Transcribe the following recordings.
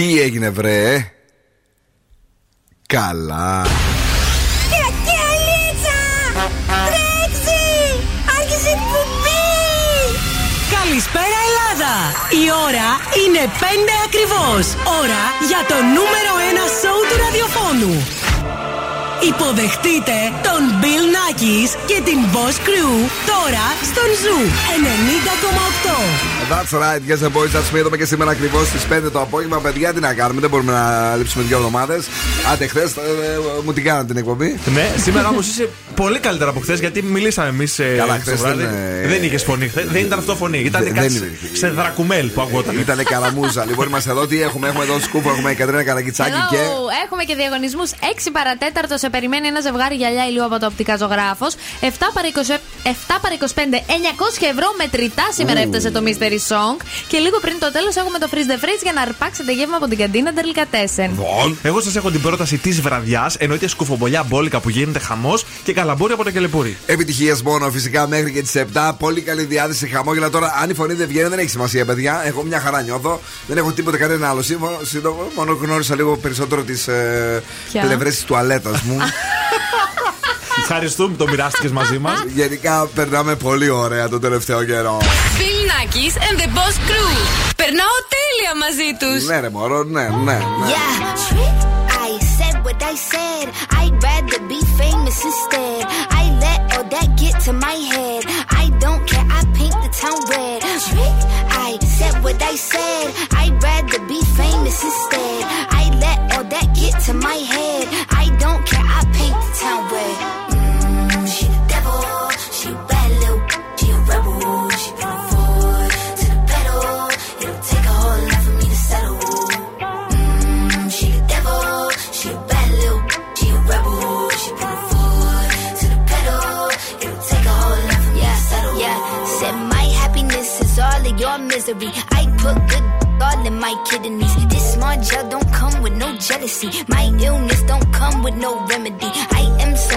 Τι έγινε βρε? Καλά. Καλησπέρα Ελλάδα! Η ώρα είναι 5 ακριβώς. Ώρα για το νούμερο 1 σόου του ραδιοφώνου. Υποδεχτείτε τον Bill Nakis και την Boss Crew τώρα στον Zoo 90,8. That's right, yes the boys, that's me. Εδώ και σήμερα ακριβώς στις 5 το απόγευμα. Παιδιά, τι να κάνουμε, δεν μπορούμε να λείψουμε 2 εβδομάδες. Άντε, χθες μου την κάνατε την εκπομπή. Ναι, σήμερα όμως είσαι πολύ καλύτερα από χθες, γιατί μιλήσαμε εμείς. Καλά, χθες δεν είχες φωνή. Δεν ήταν αυτό φωνή. Ήταν κάτι σε δρακουμέλ που αγόταν. Ήταν καραμούζα. Λοιπόν, είμαστε εδώ. Τι έχουμε? Έχουμε εδώ σκούπο, έχουμε Κατρίνα Καρακιτσάκη και. Έχουμε και διαγωνισμούς 6 παρατέταρτο. Σε περιμένει ένα ζευγάρι γυαλιά ηλίου από το οπτικά ζωγράφος. 7 παρα 25, 900€ μετρητά σήμερα έφτασε το Mystery Song. Και λίγο πριν το τέλος έχουμε το Freeze the Freeze για να αρπάξετε γεύμα από την καντίνα Delicatessen. Εγώ σας έχω την πρόταση της βραδιάς. Εννοείται σκουφομπολιά μπόλικα που γίνεται χαμός και καλαμπούρι από το κελεπούρι. Επιτυχίες μόνο φυσικά μέχρι και τις 7. Πολύ καλή διάθεση, χαμόγελα τώρα. Αν η φωνή δεν βγαίνει, δεν έχει σημασία, παιδιά. Εγώ μια χαρά νιώθω. Δεν έχω τίποτα κανένα άλλο σύντομο. Μόνο γνώρισα λίγο περισσότερο τις πλευρές της τουαλέτας μου. Ευχαριστούμε που το μοιράστηκες μαζί μας. Γενικά περνάμε πολύ ωραία τον τελευταίο καιρό. Bill Nakis and the Boss Crew. Περνάω τέλεια μαζί τους. Ναι ρε μωρό, ναι. I said what I said. I'd rather be famous instead. I let all that get to my head. I don't care, I paint the town red. I said what I said. I'd rather be famous instead. I let all that get to my head. I don't care, I paint the town red. She the devil, she bad little, she a rebel. She gonna fall to the pedal. It'll take a whole lot for me to settle. She the devil, she a bad little, she a rebel. She gonna fall to the pedal. It'll take a whole lot for me to settle. Said my happiness is all of your misery. I put good all in my kidneys. This small gel don't come with no jealousy. My illness don't come with no remedy. I am so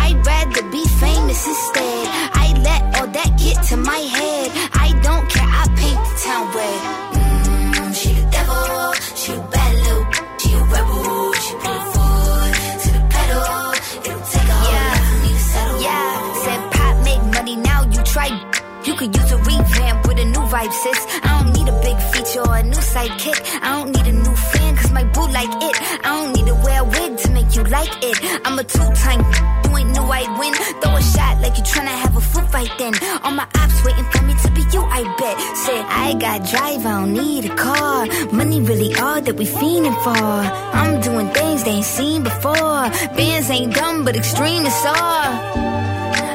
I'd rather be famous instead. I let all that get to my head. I don't care, I paint the town red. She the devil, she a bad little, she a rebel. She gonna fall to the pedal. It'll take a whole lot for me to settle. Said pop make money, now you try. You could use a revamp with a new vibe, sis. I don't need a big feature or a new sidekick. I don't need a new fan, cause my boo like it. I don't need to wear a wig to make you like it. I'm a 2-time, you ain't knew I'd win. Throw a shot like you tryna have a foot fight then. All my ops waiting for me to be you, I bet. Said, I got drive, I don't need a car. Money really all that we fiending for. I'm doing things they ain't seen before. Bands ain't dumb, but extreme is all.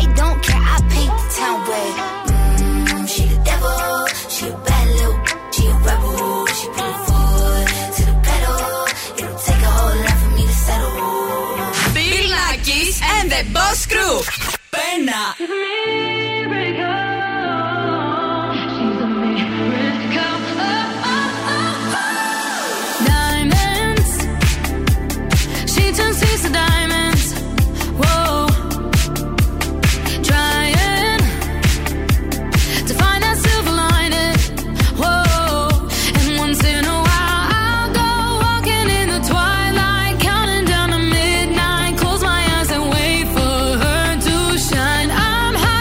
I don't care, I paint the town red. She the devil. She a bad little, she a rebel. She gonna fall to the pedal. It'll take a whole lot for me to settle. Bill Nakis and the Boss Crew. Pena. Diamonds. She turns these to diamonds. Whoa. Trying to find that silver line. I'm high.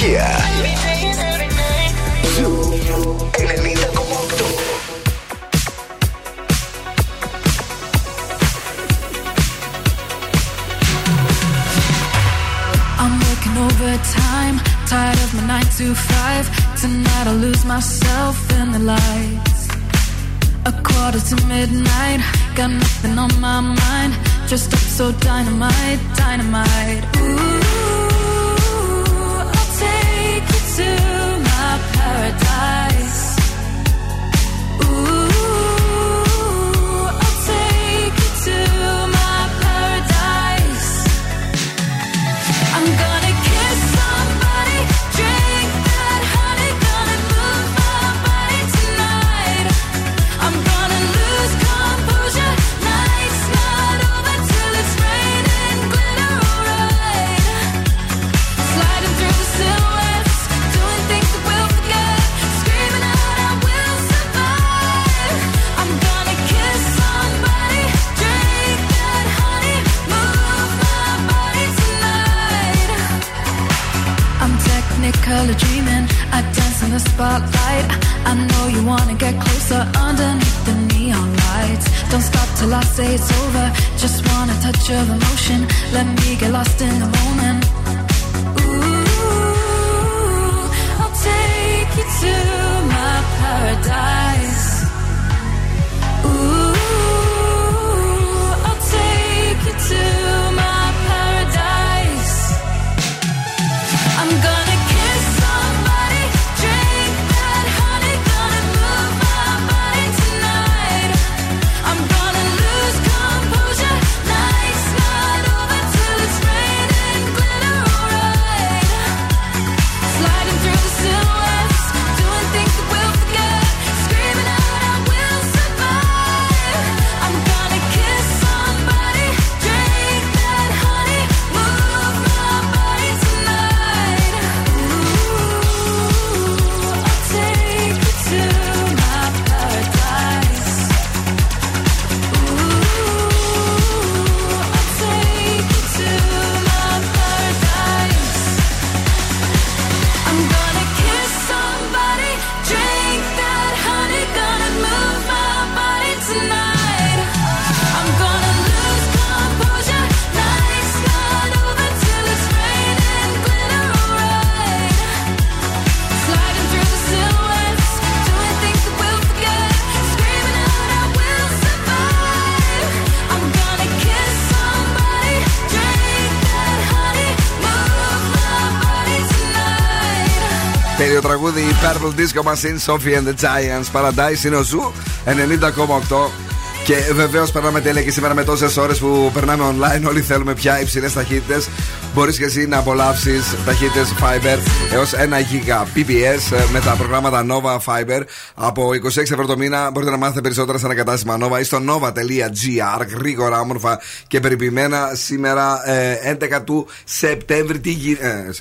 επιτυχία. Zoo 90,8. I'm working overtime, tired of my 9 to 5. Tonight I lose myself in the lights. A quarter to midnight, got nothing on my mind. Just up so dynamite, dynamite. Ooh, I'll take you to my paradise. Ooh, I'll take you to my paradise. I'm gonna kiss somebody, drink that honey, gonna move my body tonight. I'm gonna lose composure. Night's not over till it's raining glitter, alright. Sliding through the silhouettes, doing things that we'll forget, screaming out I will survive. I'm gonna kiss somebody, drink that honey, move my body tonight. I'm technicolor dreaming, I dance in the spotlight. I know you wanna get closer underneath the neon lights. Don't stop till I say it's over. Just want a touch of emotion. Let me get lost in the moment. Ooh, I'll take you to my paradise. Ooh, I'll take you to my paradise. I'm gonna kiss somebody, drink that honey, gonna move my body tonight. I'm gonna lose composure. Night's not over till it's raining glitter, alright. Sliding through the silhouettes, doing things that we'll forget, screaming out I will survive. I'm gonna kiss somebody, drink that honey, move my body tonight. Ooh, I'll take you to my paradise. Ooh, I'll take you to my paradise. I'm gonna kiss somebody, drink that honey, gonna move my body tonight. I'm gonna lose composure. Night's not over till it's raining glitter, alright. Sliding through the silhouettes, doing things that we'll forget, screaming out I will survive. I'm gonna kiss somebody, drink that honey, move my body tonight. Τέλειο τραγούδι, η Purple Disco Machine, Sophie and the Giants Paradise, είναι ο Ζου 90,8. Και βεβαίως περνάμε τέλεια και σήμερα με τόσες ώρες που περνάμε online. Όλοι θέλουμε πια υψηλές ταχύτητες. Μπορείς και εσύ να απολαύσεις ταχύτητες Fiber έως 1 Gbps με τα προγράμματα Nova Fiber. Από 26 ευρώ το μήνα μπορείτε να μάθετε περισσότερα σε ένα κατάστημα Nova ή στο nova.gr. Γρήγορα, όμορφα και περιποιημένα. Σήμερα 11 του Σεπτέμβρη. Τι γίνεται.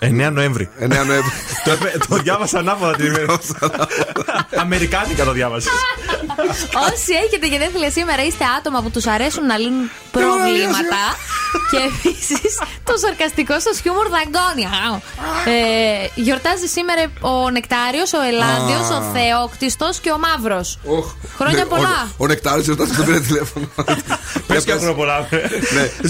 9 Νοέμβρη. Το διάβασα ανάποδα την ημέρα. Αμερικάνικα το διάβασα. Όσοι έχετε γενέθλια σήμερα, είστε άτομα που τους αρέσουν να λύνουν προβλήματα. Και επίσης το σαρκαστικό σας χιούμορ δαγκώνει. Γιορτάζει σήμερα ο Νεκτάριος, ο Ελλάδιος, ο Θεόκτιστος και ο Μαύρος. Χρόνια πολλά. Ο Νεκτάριος γιορτάζει, δεν πήρε τηλέφωνο. Πες και χρόνια πολλά.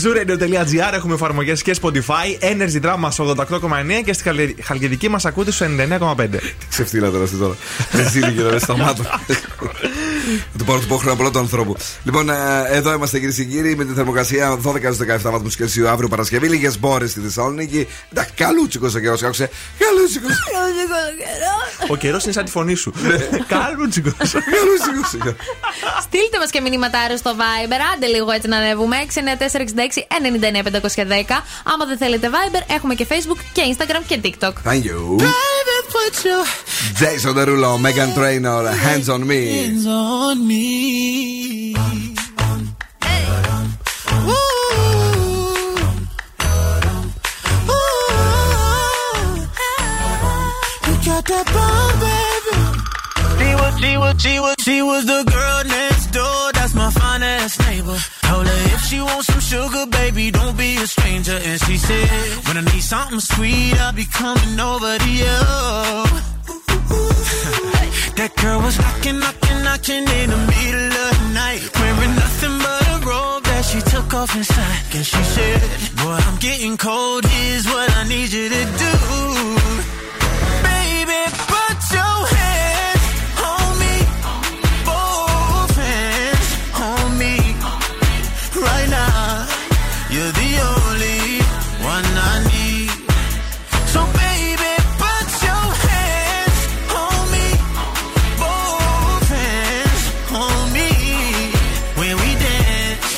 Zooradio.gr, έχουμε εφαρμογές και Spotify, Energy Drama 88,9 και στη Χαλκιδική μας ακούτε στο 99,5. Ξεφτύλα τώρα αυτή τώρα. Δεν ζήλει και τώρα, σταμάτω. Του πάρω του πω χρόνια πολλά του ανθρώπου. Λοιπόν, εδώ είμαστε κυρίες και κύριοι με τη θερμοκρασία 12-17 βαθμούς Κελσίου. Αύριο Παρασκευή, λίγες μπόρες στη Θεσσαλονίκη. Εντάξει, καλούτσικος ο καιρός, άκουσε. Καλούτσικος. Ο καιρός είναι σαν τη φωνή σου. Καλούτσικος. Καλούτσικος. Στείλτε μας και μηνύματα αύριο στο Viber. Άντε λίγο έτσι να ανέβουμε. 69466-99510. Άμα δεν θέλετε Viber, έχουμε και Facebook και Instagram και TikTok. Thank you. Jason Derulo, Megan Trainor, Hands on Me. Hands on me. You got that bomb, baby. She was the girl next door. That's my finest neighbor. Hold it. she wants some sugar, baby, don't be a stranger. And she said, when I need something sweet, I'll be coming over to you. That girl was knocking in the middle of the night, wearing nothing but a robe that she took off inside. And she said, boy, I'm getting cold, here's what I need you to do. Baby, put your hands on me, both hands on me, right now. You're the only one I need. So baby, put your hands on me, both hands on me. When we dance,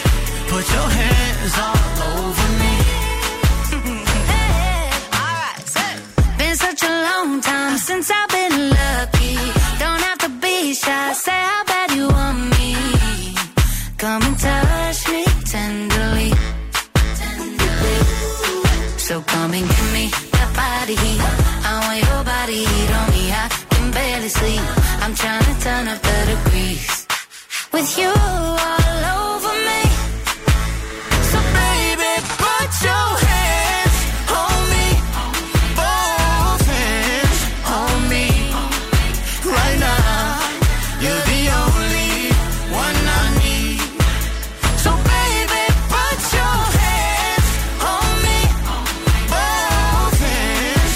put your hands all over me. Hey, all right, set. Been such a long time since I've been lucky. Don't have to be shy, say how bad you want me. Come and touch me tenderly. So come and give me that body heat. I want your body heat on me. I can barely sleep. I'm trying to turn up the degrees with you all over me. So baby, put your hands on me, both hands on me, right now. You're the only one I need. So baby, put your hands on me, both hands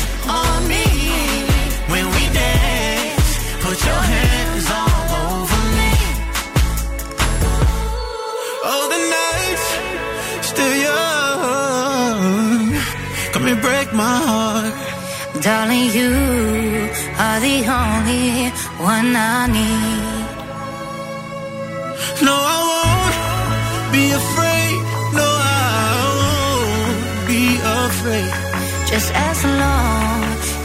on me. When we dance, put your hands all over me. Oh, the night's still young, come and break my heart. Darling, you are the only one I need. No, I won't be afraid. No, I won't be afraid. Just as long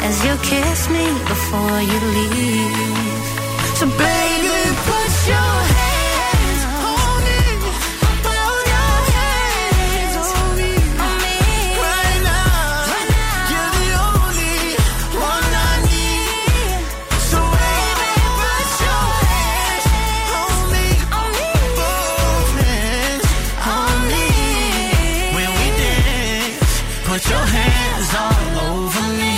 as you kiss me before you leave. So baby, put your hands on me. Put your hands on me. Right now, you're the only one I need. So baby, put your hands on me. Both hands on me. When we dance, put your hands all over me.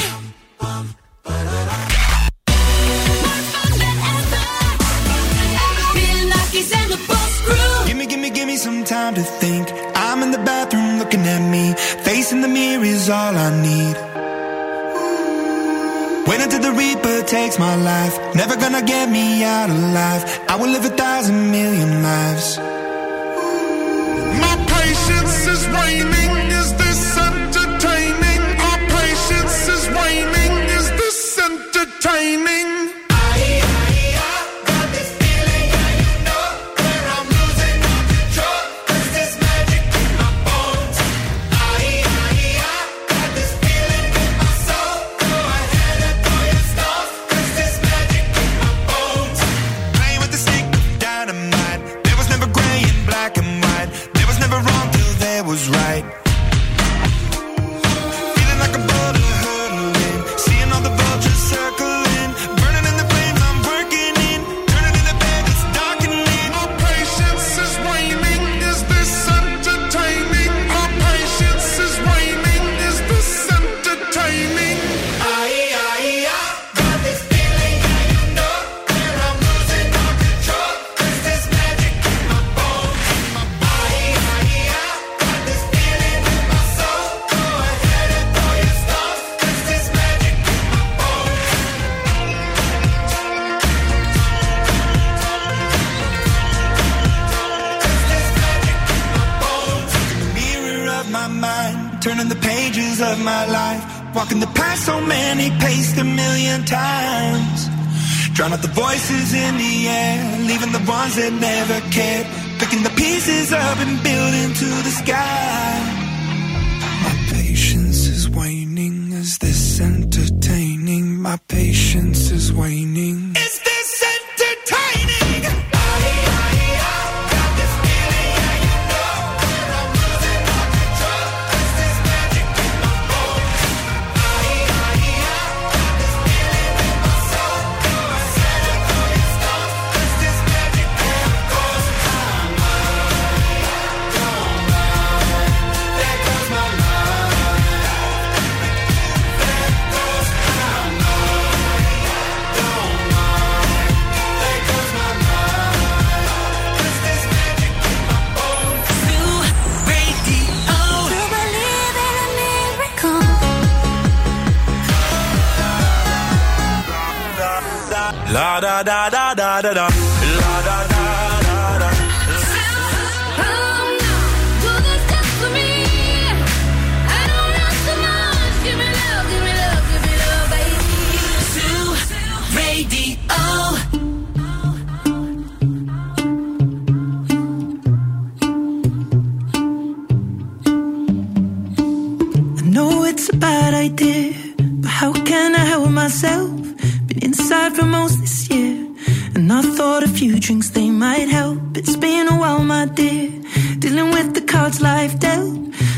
Bill Nakis and the Boss Crew. Gimme some time to think. I'm in the bathroom looking at me. Facing the mirror is all I need. Wait until the Reaper takes my life. Never gonna get me out alive. I will live 1,000,000,000 lives. My patience is waning. Is this entertaining? Our patience is waning. Is this entertaining? That never cared, picking the pieces up and building to the sky. My patience is waning. Is this entertaining? My patience is waning. Is this entertaining? I got this feeling, yeah, you know that I'm losing all control. 'Cause there's magic in my bones. I got this feeling in my soul. Go ahead and go your stars. 'Cause there's magic. Come on. La da da da da da da. La da da da da. It's a bad idea, but how can I help myself? Been inside for most this year, and I thought a few drinks, they might help. It's been a while, my dear, dealing with the cards life dealt.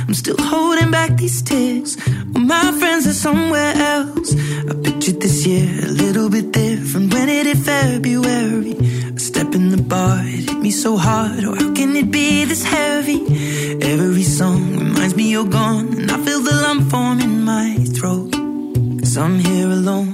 I'm still holding back these tears, well, my friends are somewhere else. I pictured this year a little bit different. When it hit February, a step in the bar, it hit me so hard. Oh, how can it be this heavy? Every song reminds me you're gone, and I feel the lump form in my throat, 'cause I'm here alone,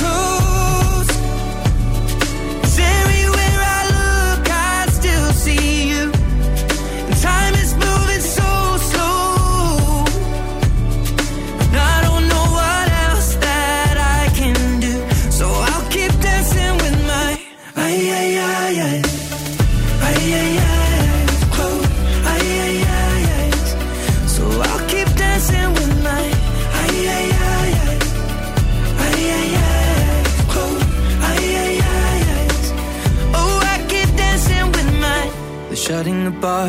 closed, 'cause everywhere I look I still see you, and time is moving so slow, and I don't know what else that I can do, so I'll keep dancing with my so I'll keep dancing with shutting the bar,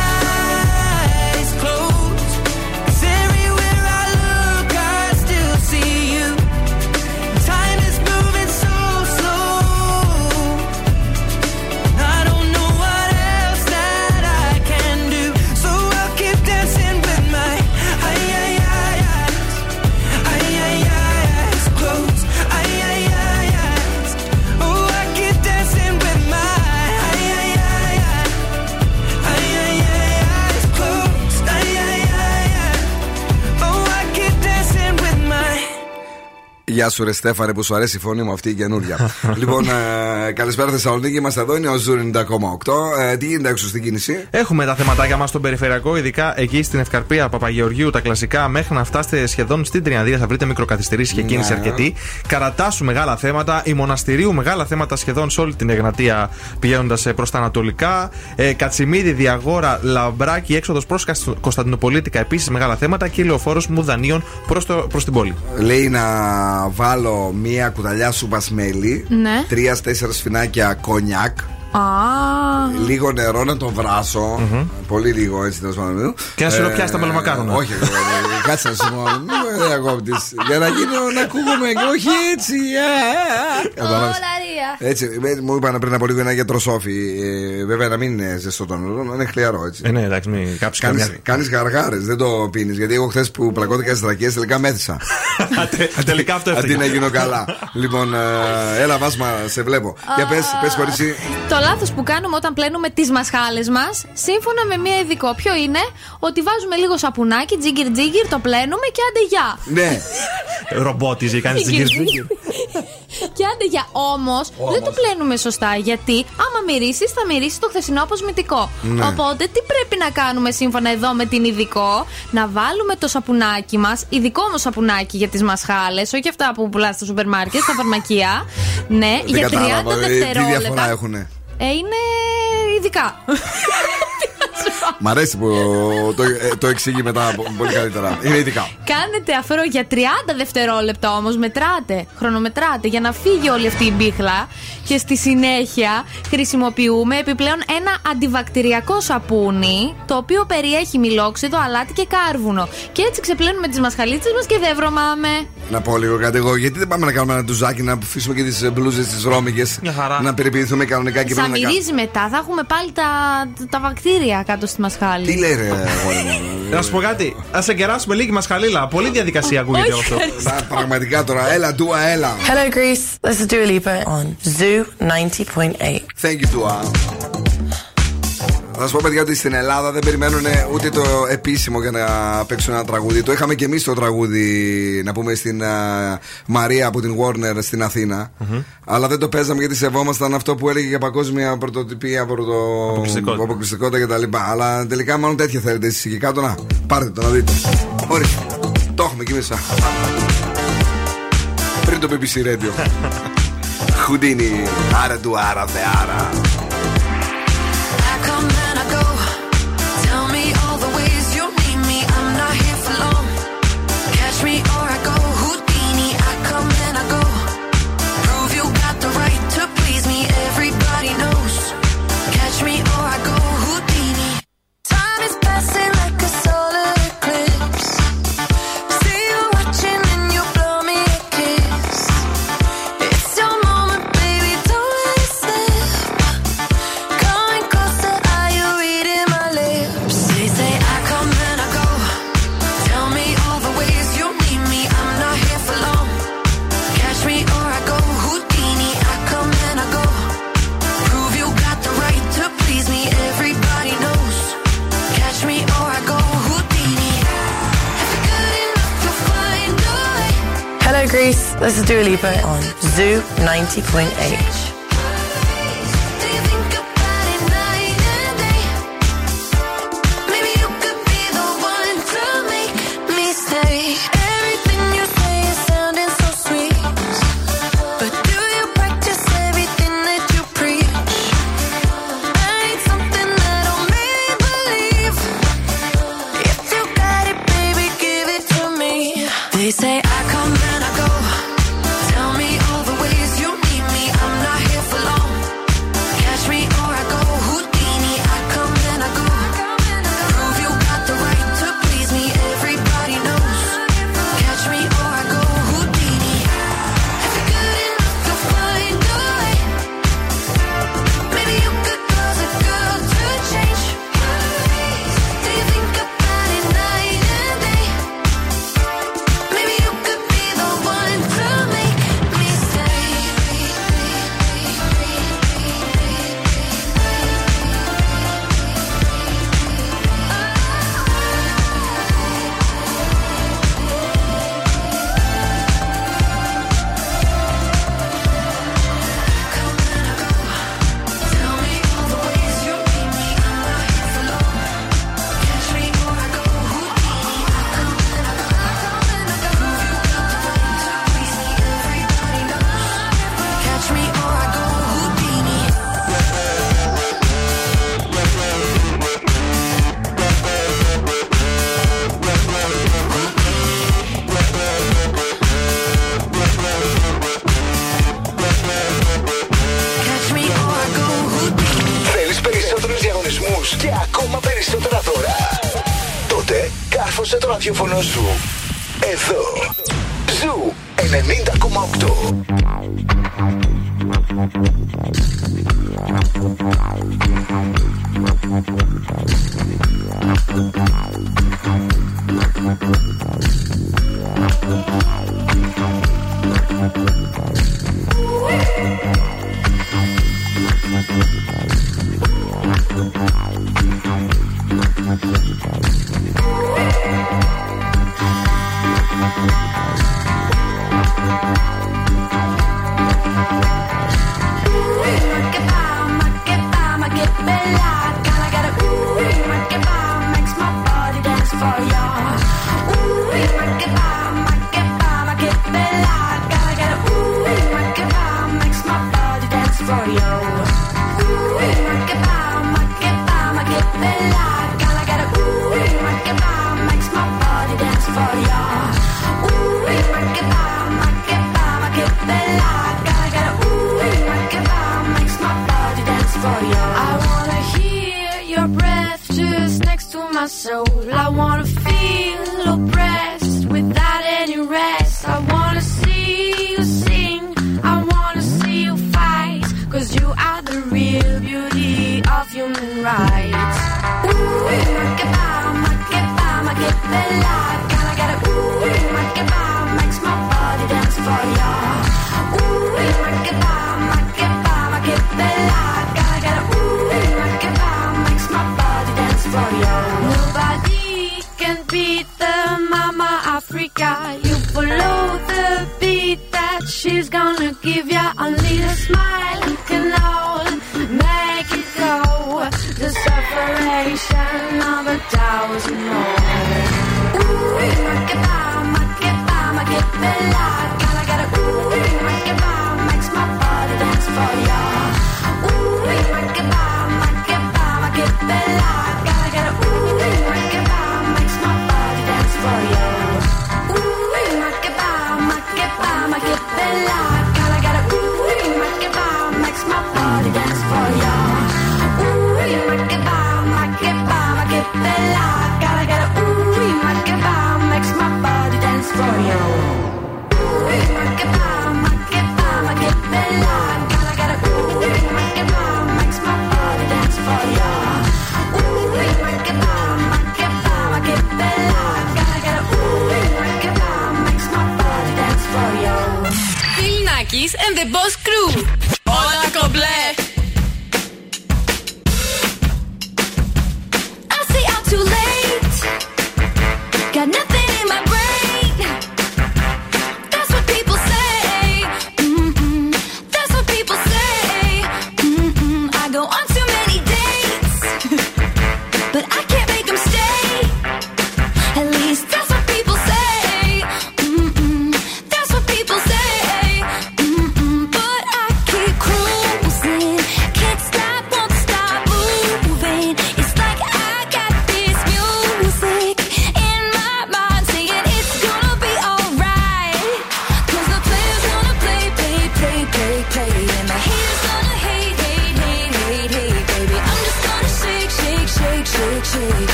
eyes closed, 'cause everywhere I look I still see you, time is moving so slow, I don't know what else that I can do, so I'll keep dancing with my Γεια σου ρε Στέφανε που σου αρέσει η φωνή μου αυτή η καινούρια. Λοιπόν, καλησπέρα Θεσσαλονίκη, είμαστε εδώ, είναι ο Ζου 90,8. Τι γίνεται έξω στην κίνηση? Έχουμε τα θεματάκια μας στον περιφερειακό, ειδικά εκεί στην Ευκαρπία Παπαγεωργίου, τα κλασικά. Μέχρι να φτάσετε σχεδόν στην Τριανδία θα βρείτε μικροκαθυστερήσεις και κίνηση αρκετή. Καρατάσου μεγάλα θέματα, η Μοναστηρίου μεγάλα θέματα σχεδόν σε όλη την Εγνατία πηγαίνοντας προς τα ανατολικά. Κατσιμίδη, Διαγόρα, Λαμπράκι, έξοδος προς Κωνσταντινοπολίτικα επίσης μεγάλα θέματα και λεωφόρος Μουδανίων προς την πόλη. Λέει να βάλω μία κουταλιά σούπας μέλι, 3-4 σφινάκια κονιάκ, λίγο νερό να το βράσω, πολύ λίγο έτσι τέλος πάντων. Και να σου το πιάσει τα μελομακάρονα. Όχι, κάτσε να σου πω. Για να γίνω να ακούγομαι και όχι έτσι. Έτσι, μου είπαν πριν από λίγο ένα γιατρό Σόφι. Βέβαια να μην είναι ζεστό το νερό, να είναι χλιαρό έτσι. Ναι, εντάξει, μην κάψει κανένα. Κάνει γαργάρες, δεν το πίνει. Γιατί εγώ χθες που πλακώθηκα στις τρακίες τελικά μέθησα. Τελικά αυτό έφτασε. Αντί να γίνω καλά. Λοιπόν, έλα, Βάσμα, σε βλέπω. Για πες χωρίς. Το λάθος που κάνουμε όταν πλένουμε τις μασχάλες μας, σύμφωνα με μία ειδικό, ποιο είναι? Ότι βάζουμε λίγο σαπουνάκι, τζίγκυρ τζίγκυρ, το πλένουμε και άντε γεια. Ναι. Ρομπότιζε, κάνει τζίγκυρ τζίγκυρ. Και άντε για όμως, δεν το πλένουμε σωστά. Γιατί άμα μυρίσεις, θα μυρίσει το χθεσινό αποσμητικό. Ναι. Οπότε τι πρέπει να κάνουμε σύμφωνα εδώ με την ειδικό? Να βάλουμε το σαπουνάκι μας, ειδικό όμως σαπουνάκι για τις μασχάλες, όχι αυτά που πουλάς στο σούπερ μάρκετ, στα φαρμακεία. Ναι, δεν για 30 δευτερόλεπτα. Τι διαφορά έχουνε? Είναι ειδικά. Μ' αρέσει που το εξηγεί μετά πολύ καλύτερα. Είναι ειδικά. Κάνετε αφαιρώ για 30 δευτερόλεπτα όμως, μετράτε, χρονομετράτε για να φύγει όλη αυτή η μπίχλα. Και στη συνέχεια χρησιμοποιούμε επιπλέον ένα αντιβακτηριακό σαπούνι, το οποίο περιέχει μιλόξιδο, αλάτι και κάρβουνο. Και έτσι ξεπλένουμε τις μασχαλίτσες μας και δεν βρωμάμε. Να πω λίγο κάτι εγώ. Γιατί δεν πάμε να κάνουμε ένα ντουζάκι, να αφήσουμε και τις μπλούζες τις βρώμικες, να περιποιηθούμε κανονικά και μετά? Μυρίζει μετά, θα έχουμε πάλι τα βακτήρια κάτω στη μασχάλη. Τι λέει, ρε? Να σου πω κάτι. Ας εγκεράσουμε λίγη μασχαλίλα. Πολύ διαδικασία ακούγεται αυτό. Πραγματικά τώρα. Έλα, Dua, έλα. Hello, Greece. This is Dua Lipa on Zoo 90.8. Thank you, Dua. Θα σας πω, παιδιά, ότι στην Ελλάδα δεν περιμένουν ούτε το επίσημο για να παίξουν ένα τραγούδι. Το είχαμε και εμείς το τραγούδι, να πούμε, στην Μαρία από την Warner στην Αθήνα. Mm-hmm. Αλλά δεν το παίζαμε γιατί σεβόμασταν αυτό που έλεγε για παγκόσμια πρωτοτυπία, αποκλειστικότητα κτλ. Αλλά τελικά μάλλον τέτοια θέλετε εσείς εκεί κάτω. Να πάρτε το να δείτε. Ορίστε. Το έχουμε εκεί μέσα. Πριν το BBC Radio. Χουντίνι. Άρα του άρα δε άρα. Greece, this is Dua Lipa on Zoo 90.8.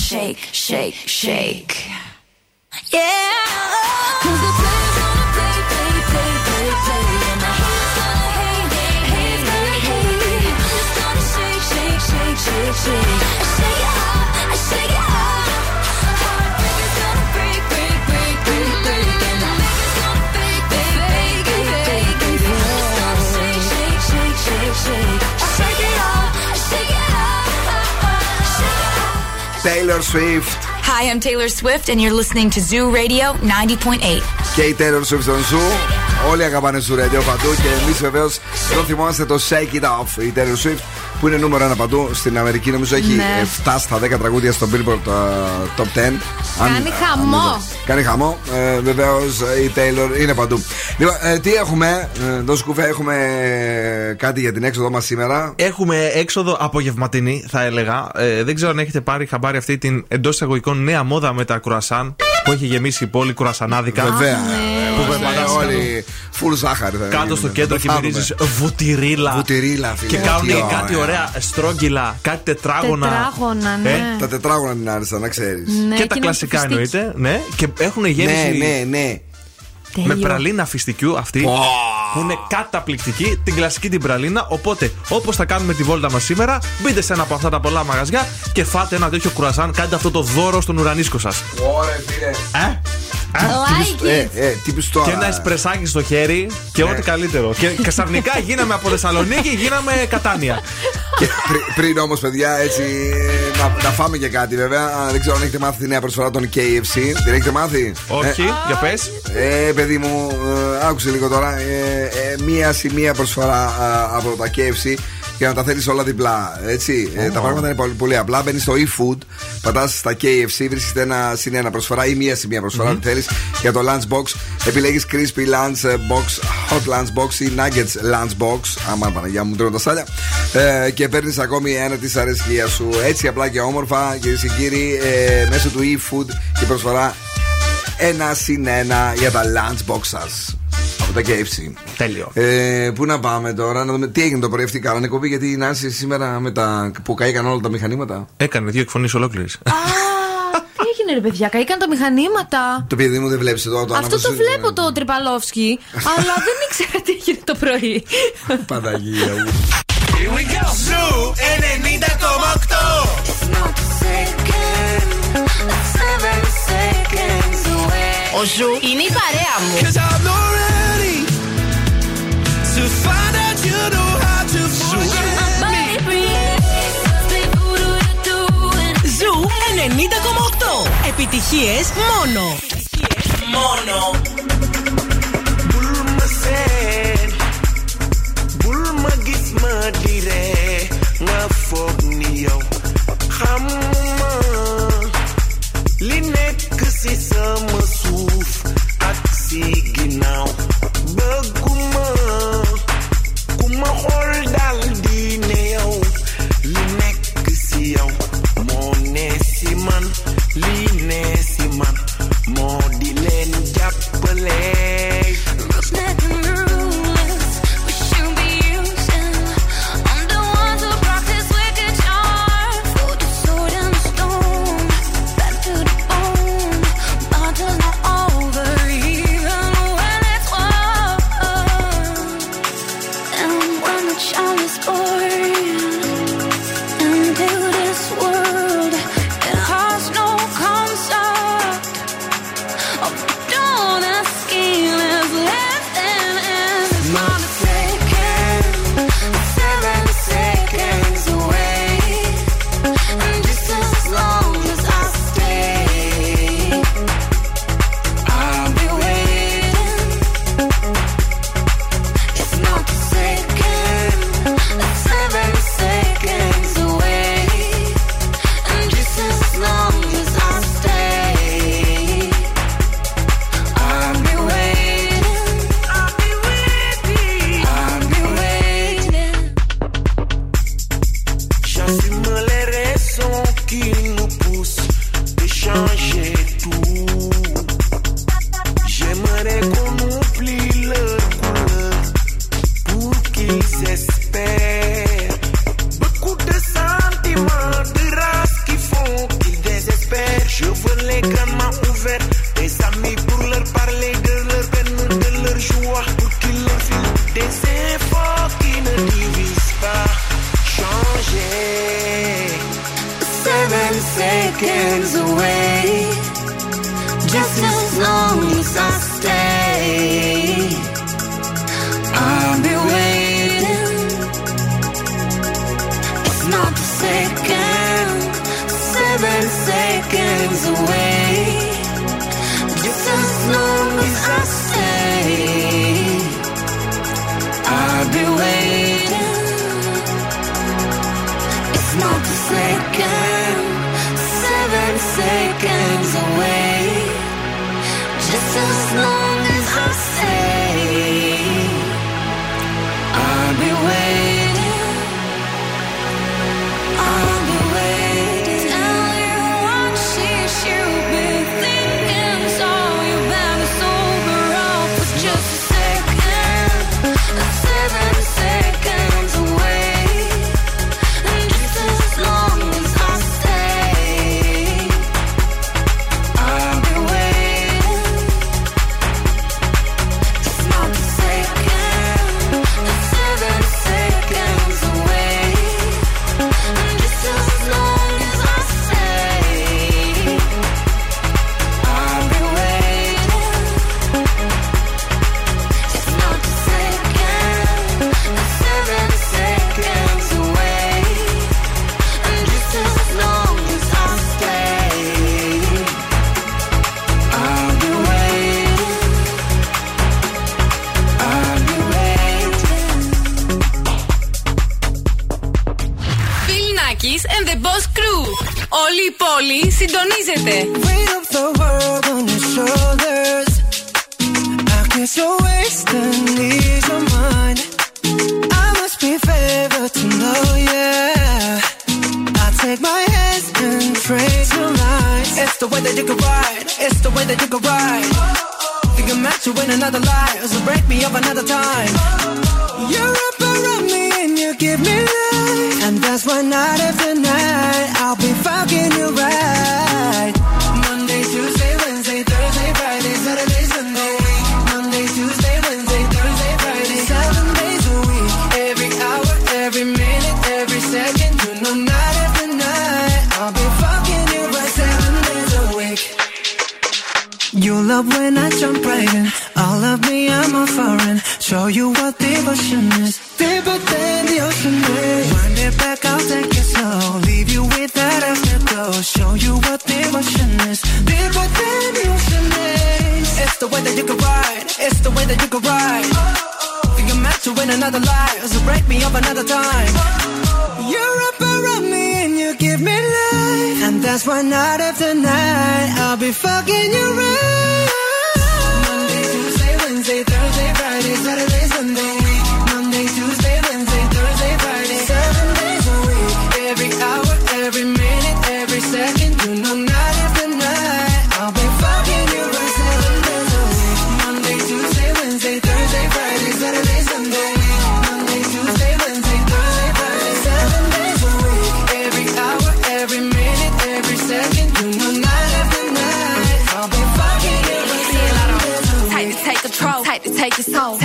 Shake, shake, shake, shake, shake. Shake it Taylor Swift. Hi, I'm Taylor Swift and you're listening to Zoo Radio 90.8. Και η Taylor Swift στον Zoo. Όλοι αγαπάνε Zoo Radio παντού και εμείς βεβαίως εδώ θυμόμαστε το Shake It Off. Η Taylor Swift που είναι νούμερο ένα παντού στην Αμερική, νομίζω έχει 7 στα 10 τραγούδια στο Billboard Top 10. Κάνει χαμό. Βεβαίως η Taylor είναι παντού. Λοιπόν, τι έχουμε, δώσε κουφέ, έχουμε κάτι για την έξοδο μας σήμερα. Έχουμε έξοδο απογευματινή, θα έλεγα. Δεν ξέρω αν έχετε πάρει χαμπάρι αυτή την εντός εισαγωγικών νέα μόδα με τα κρουασάν που έχει γεμίσει η πόλη κρουασανάδικα. Βέβαια. Που περπατάνε όλοι. Φουλ ζάχαρη. Κάτω στο κέντρο και μυρίζεις βουτυρίλα. Και κάνουν κάτι ωραία στρόγγυλα, κάτι τετράγωνα. Τα τετράγωνα την άρεσαν, να ξέρεις. Και τα κλασικά εννοείται. Και έχουν γέμιση. Ναι. Τέλειο. Με πραλίνα φιστικιού αυτή που είναι καταπληκτική, την κλασική την πραλίνα. Οπότε, όπως θα κάνουμε τη βόλτα μας σήμερα, μπείτε σε ένα από αυτά τα πολλά μαγαζιά και φάτε ένα τέτοιο κρουασάν. Κάντε αυτό το δώρο στον ουρανίσκο σας. Ωραία, φίλε. Και ένα εσπρεσάκι στο χέρι και ό,τι καλύτερο. Και ξαφνικά γίναμε από Θεσσαλονίκη, γίναμε Κατάνια. Πριν όμως, παιδιά, έτσι να φάμε και κάτι βέβαια. Δεν ξέρω αν έχετε μάθει τη νέα προσφορά των KFC. Την έχετε μάθει? Όχι, για πες. Παιδί μου, άκουσε λίγο τώρα. Μία σημεία προσφορά από τα KFC για να τα θέλεις όλα διπλά. Έτσι. Τα πράγματα είναι πολύ απλά. Μπαίνεις στο e-food, πατάς στα KFC, βρίσκεις ένα συν ένα προσφορά ή μία σημεία προσφορά. Θέλεις για το lunch box, επιλέγεις crispy lunch box, hot lunch box ή nuggets lunch box. Άμα Παναγιά μου, τρώνε τα σάλια. Και παίρνεις ακόμη ένα της αρέσκειας σου. Έτσι απλά και όμορφα, κυρίες και κύριοι, μέσω του e-food η προσφορά 1+1 για τα lunch box σας. Από τα KFC. Τέλειο. Πού να πάμε τώρα, να δούμε τι έγινε το πρωί. Αυτή κάνανε κοπή γιατί η Άνση σήμερα με τα που καήκαν όλα τα μηχανήματα. Έκανε 2 εκφωνήσεις ολόκληρες. Ρε παιδιά, καήκαν τα μηχανήματα. Το παιδί μου δεν βλέπει εδώ. Αυτό το βλέπω το Τριπαλόφσκι, αλλά δεν ήξερα τι έγινε το πρωί. Παναγία μου. Here we go. Zoo 90,8. Ο Ζου είναι η παρέα μου. Ζου 90,8. Επιτυχίες μόνο. things away. Just as long as I stay, I'll be waiting. It's not a second, 7 seconds away. Just as long as I stay, I'll be waiting. Όλη η πόλη συντονίζεται. And that's why night after night I'll be fucking you right. Monday, Tuesday, Wednesday, Thursday, Friday, Saturday, Sunday. Monday, Tuesday, Wednesday, Thursday, Friday, 7 days a week. Every hour, every minute, every second, you know night after night I'll be fucking you right. 7 days a week. You love when I jump right in. All of me, I'm a foreign. Show you what devotion is. Deeper than the ocean is. Wind it back, I'll take it slow. Leave you with that afterglow. Show you what devotion is. Deeper than the ocean is. It's the way that you can ride. It's the way that you can ride. Oh, oh, oh. Think I'm meant to win another life. So break me up another time. Oh, oh. You wrap around me and you give me life. And that's why night after night I'll be fucking you right. Monday, Tuesday, Wednesday, Thursday, Friday, Saturday, Sunday.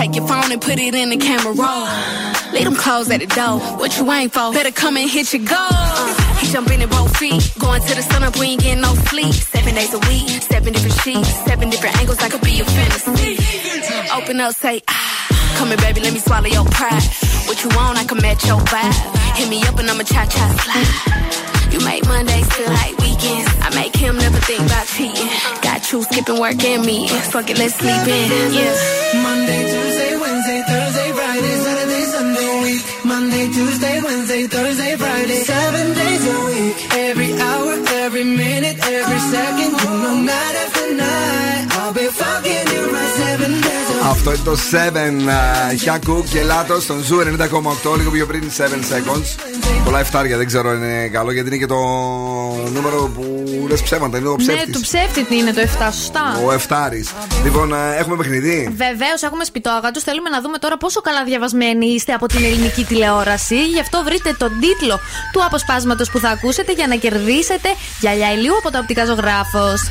Take your phone and put it in the camera roll. Leave them clothes at the door. What you ain't for? Better come and hit your goal. He jumping in both feet. Going to the sun up, we ain't getting no sleep. 7 days a week, 7 different sheets, 7 different angles. I could be your fantasy. Open up, say ah. Come here, baby, let me swallow your pride. What you want, I can match your vibe. Hit me up and I'ma cha-cha slide. You make Mondays feel like weekends. I make him never think about cheating. Got you skipping work and me. Fuck it, let's sleep in. Yeah. Monday, Tuesday, Wednesday, Thursday, Friday, Saturday, Sunday, week. Monday, Tuesday, Wednesday, Thursday, Friday, 7 days a week. Every hour, every minute, every second, no matter the night, I'll be fucking you right. 7 days a week. Αυτό είναι το 7 Χιακού και Λάτος στον Ζου 90,8. Λίγο πιο πριν 7 seconds. Πολλά εφτάρια, δεν ξέρω αν είναι καλό γιατί είναι και το νούμερο που λες ψέματα. Είναι ο ψεύτης. Ναι, του ψεύτη είναι το 7, σωστά. Ο εφτάρης. Λοιπόν, έχουμε παιχνιδί. Βεβαίως, έχουμε σπιτόγατους. Θέλουμε να δούμε τώρα πόσο καλά διαβασμένοι είστε από την ελληνική τηλεόραση. Γι' αυτό βρείτε τον τίτλο του αποσπάσματος που θα ακούσετε για να κερδίσετε γυαλιά ηλίου από τα οπτικά Ζωγράφος.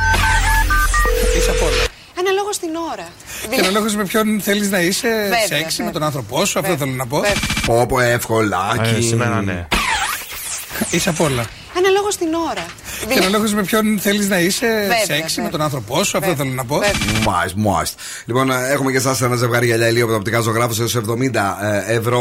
Αναλόγως την ώρα. Και αναλόγως με ποιον θέλεις να είσαι, βέβαια, σεξι, βέβαια, με τον άνθρωπό σου, αυτό θέλω να πω. Όπο, εύκολα. Σήμερα ναι. Είσαι απ' όλα. Αναλόγως την ώρα. Και να λέγεις με ποιον θέλεις να είσαι σεξι, με τον άνθρωπό σου, αυτό θέλω να πω. Μάλιστα. Λοιπόν, έχουμε και εσάς ένα ζευγάρι γυαλιά ηλίου από τα οπτικά Ζωγράφους έως 70€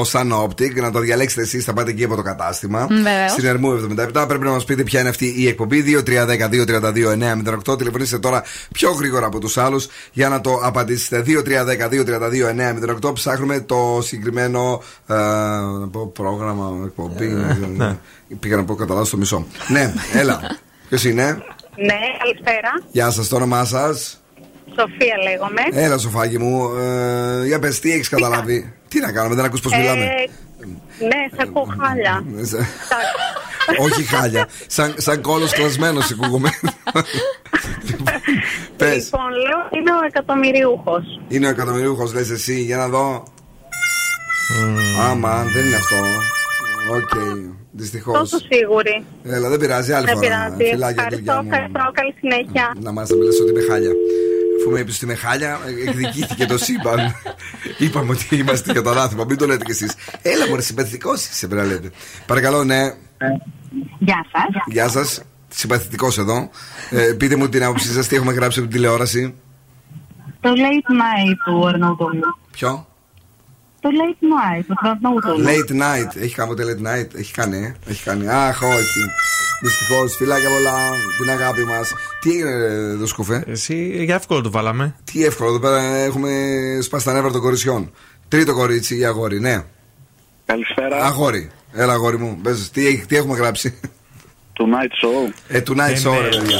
σαν Optic. Να το διαλέξετε εσείς, θα πάτε εκεί από το κατάστημα. Στην Ερμού 77. Πρέπει να μας πείτε ποια είναι αυτή η εκπομπή. 2-3-10-2-32-9-08. Τηλεφωνήστε τώρα πιο γρήγορα από τους άλλους για να το απαντήσετε. 2-3-10-2-32-9-08. Ψάχνουμε το συγκεκριμένο πρόγραμμα, εκπομπή. Πήγα να πω κατά λάθος το μισό. Ναι, έλα. Ποιος είναι? Ναι, καλησπέρα. Γεια σας, το όνομά σας? Σοφία λέγομαι. Έλα, Σοφάκι μου. Για πες, τι έχεις καταλάβει? Τι να κάνουμε, δεν ακούς πως μιλάμε? Ναι, σ' ακούω χάλια. Όχι χάλια. Σαν κόλος κλασμένος ακούγομαι. Λοιπόν, λέω είναι ο εκατομμυριούχος. Είναι ο εκατομμυριούχος, λες εσύ, για να δω. Άμα, δεν είναι αυτό. Οκ. Δυστυχώς. Τόσο σίγουρη. Έλα, δεν πειράζει, άλλη φορά. Ευχαριστώ, καλή συνέχεια. Να μάθεις να μιλάς ότι είμαι χάλια. Αφού με είπες ότι είμαι χάλια, εκδικήθηκε το σύμπαν. Είπαμε ότι είμαστε για το λάθημα, μην το λέτε κι εσείς. Έλα, μωρέ, συμπαθητικός είσαι, πρέπει να λέτε. Παρακαλώ, ναι. Γεια σας. Γεια σας, συμπαθητικός εδώ. Πείτε μου την άποψή σας, τι έχουμε γράψει από την τηλεόραση. Το late night του Αρναούτογλου. Ποιο? Το late night, το Αρναούτογλου. Late night, έχει κάποτε late night, έχει κάνει, Αχ, όχι. Δυστυχώς, φιλάκια πολλά, την αγάπη μας. Τι έγινε, το σκουφέ? Εσύ, για εύκολο το βάλαμε. Τι εύκολο, εδώ πέρα έχουμε σπάσει τα νεύρα των κοριτσιών. Τρίτο κορίτσι ή αγόρι, ναι. Καλησπέρα. Αγόρι. Έλα, αγόρι μου, πες, τι έχουμε γράψει? Tonight Show. Tonight Show, ρε παιδιά.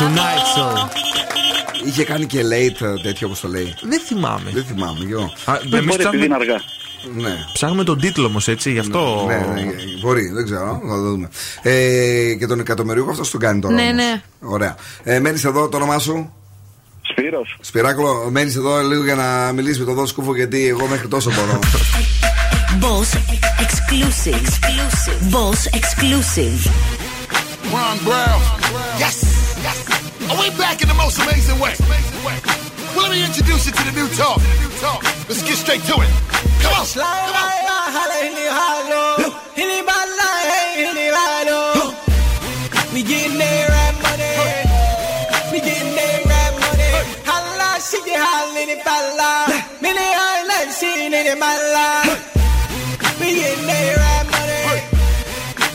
Tonight Show. Είχε κάνει και late τέτοιο όπως το λέει. Δεν θυμάμαι κι εγώ. Δεν μπορεί επειδή είναι αργά. Ναι. Ψάχνουμε τον τίτλο όμως, έτσι, γι' αυτό. Ναι, μπορεί, δεν ξέρω, θα το δούμε. Και τον εκατομμυρίουχο αυτός τον κάνει τώρα. Ναι. Ωραία. Μένεις εδώ, το όνομά σου? Σπύρος. Σπυράκλο, μένεις εδώ λίγο για να μιλήσεις με τον Δό Σκούφο, γιατί εγώ μέχρι τόσο μπορώ. Boss Exclusive. Boss Exclusive. Ron Brown. Yes. Are we back in the most amazing way? Well, let me introduce you to the new talk. Let's get straight to it. Come on, come on. We getting that rap money. We getting that rap money. Holla, she get holla in it, holla. Many I like seeing it in my life. We getting that rap money.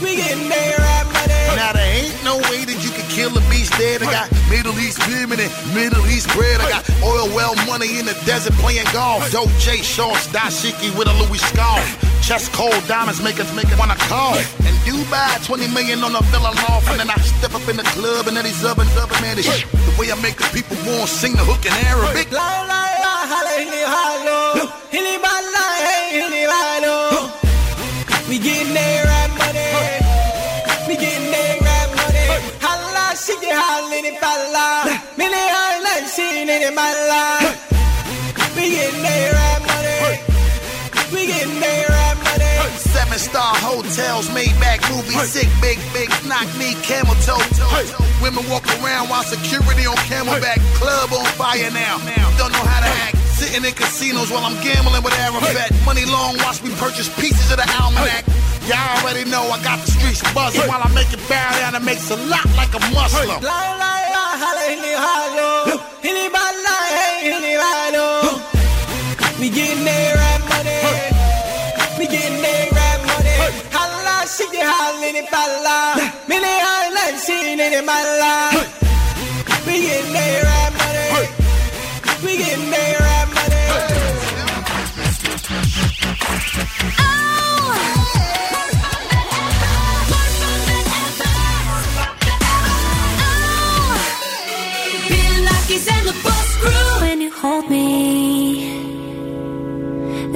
We getting that rap money. Now there ain't no way that you can kill a beast dead. I got Middle East women and Middle East bread. I got oil well money in the desert playing golf. Doja shorts, dashiki with a Louis scarf. Chest cold diamonds make us wanna call. In Dubai, 20 million on a villa loft. And then I step up in the club and then these up and man, this shit. The way I make the people want sing the hook in Arabic. La la la, hallelujah, hallelujah, hallelujah, hallelujah. We getting there right money. She get hollin' if I lie. Many I like seeing it in my life. We getting that right money. We getting that right money. 7-star hotels, Maybach movie, sick, big, knock me, camel toe. Women walk around while security on camelback. Club on fire now. Don't know how to act. Sitting in casinos while I'm gambling with Arafat. Money long, watch me purchase pieces of the almanac. Y'all already know I got the streets buzzing while I make it bow down and makes a lot like a Muslim. We getting that rap money. We getting that rap money. Holla, she get hollin' if I lie. Many I like seeing it in my life. We getting that rap money. We getting that rap money. Oh! Bill Nakis and the Boss Crew. When you hold me,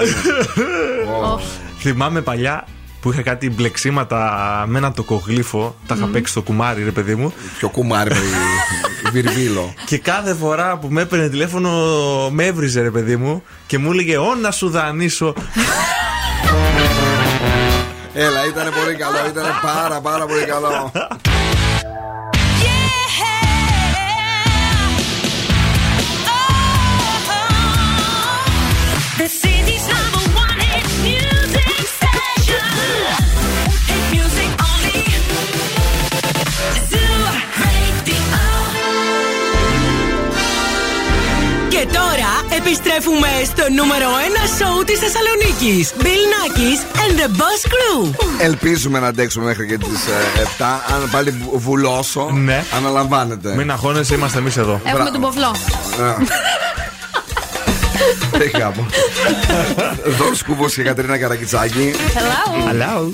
Θυμάμαι παλιά που είχα κάτι μπλεξίματα με έναν τοκογλύφο. Τα είχα παίξει στο κουμάρι, ρε παιδί μου. Ποιο κουμάρι, βιρβίλο. Και κάθε φορά που με έπαιρνε τηλέφωνο, με έβριζε, ρε παιδί μου, και μου έλεγε «Ω, να σου δανείσω». Έλα, ήταν πολύ καλό, ήταν πάρα πάρα πολύ καλό. Και τώρα επιστρέφουμε στο νούμερο 1 σόου της Θεσσαλονίκης. Bill Nakis and the Boss Crew. Ελπίζουμε να αντέξουμε μέχρι και τις 7. Αν πάλι βουλώσω, ναι, αναλαμβάνετε. Μην αγχώνεσαι, είμαστε εμείς εδώ. Έχουμε τον ποβλό. Δεν χάμω. Δον Σκούβος και Κατερίνα Καρακιτσάκη. Hello.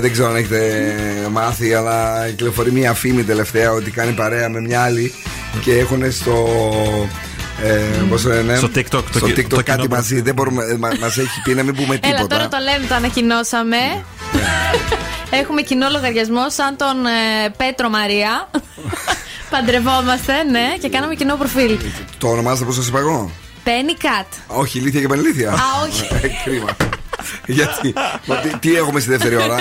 Δεν ξέρω αν έχετε μάθει, αλλά κυκλοφορεί μια φήμη τελευταία ότι κάνει παρέα με μια άλλη και έχουν στο... στο TikTok, το κάτι μαζί. Δεν μπορούμε, μας έχει πει να μην πούμε τίποτα. Έλα, τώρα το λέμε, το ανακοινώσαμε. Έχουμε κοινό λογαριασμό σαν τον Πέτρο Μαρία. Παντρευόμαστε, ναι, και κάναμε κοινό προφίλ. Το ονομάζετε πώς σας είπα εγώ? Penny Cat. Όχι, Λίθια και Πανελίθια. Α, όχι. Κρίμα. Γιατί, τι έχουμε στη δεύτερη ώρα? 7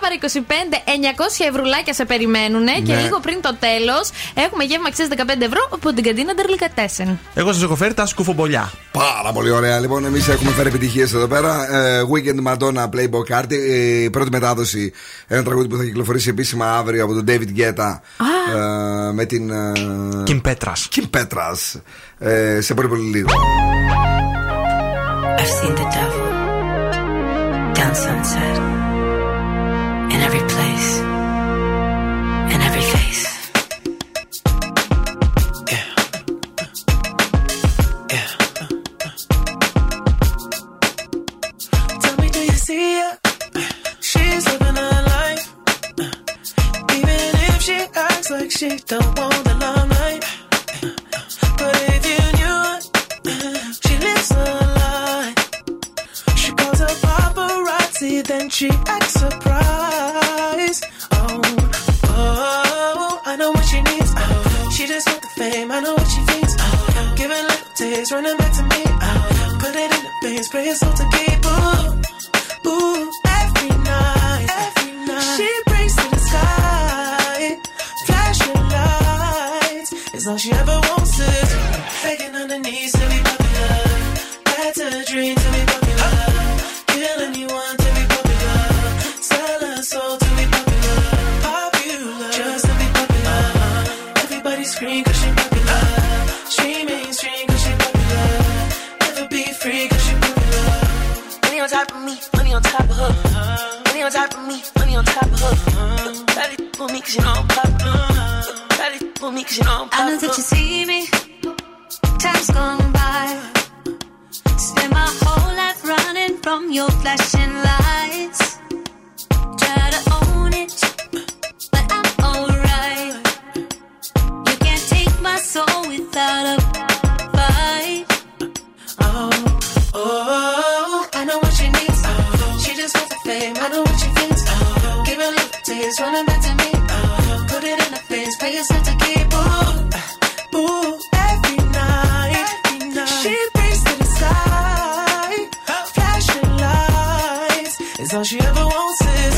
παρά 25, 900 ευρουλάκια σε περιμένουνε. Και λίγο πριν το τέλος έχουμε γεύμα αξίας 15€ από την καντίνα Ντερλικατέσεν. Εγώ σας έχω φέρει τα σκουφομπολιά. Πάρα πολύ ωραία, λοιπόν. Εμείς έχουμε φέρει επιτυχίες εδώ πέρα. Weekend Madonna, Playboy Carti. Η πρώτη μετάδοση. Ένα τραγούδι που θα κυκλοφορήσει επίσημα αύριο από τον David Guetta. Με την Kim Petras. Σε πολύ πολύ λίγο. I've seen the devil down Sunset, in every place, in every face. Yeah, yeah. Tell me, do you see her? She's living her life, even if she acts like she don't want the limelight. But if you knew her, she lives her life. She calls her paparazzi, then she acts surprised. Oh, oh, I know what she needs. Oh, she just wants the fame, I know what she thinks. Oh, giving little days, running back to me. Oh, put it in the veins, pray it's all to keep. Ooh, ooh, every night, she brings to the sky. Flashing lights, it's all she ever wants to do. Begging on her knees to be popular. That's her dream to be popular. Kill anyone to be popular, sell her soul to be popular, popular, just to be popular. Everybody scream 'cause she popular, she mainstream 'cause she popular, never be free 'cause she popular. Money on top of me, money on top of her. Money on top of me, money on top of her. Try to fool me 'cause you know I'm popular. Try to fool me 'cause you know I'm popular. I know that you see me, time's gone by. Spend my whole life running from your flashing lights. Try to own it, but I'm alright. You can't take my soul without a fight. Oh, oh, I know what she needs. Oh, she just wants the fame, I know what she thinks. Oh, give her little days, running back to me. Oh, put it in her face, pay yourself to keep. Ooh, ooh, every night, every night. She all she ever wants is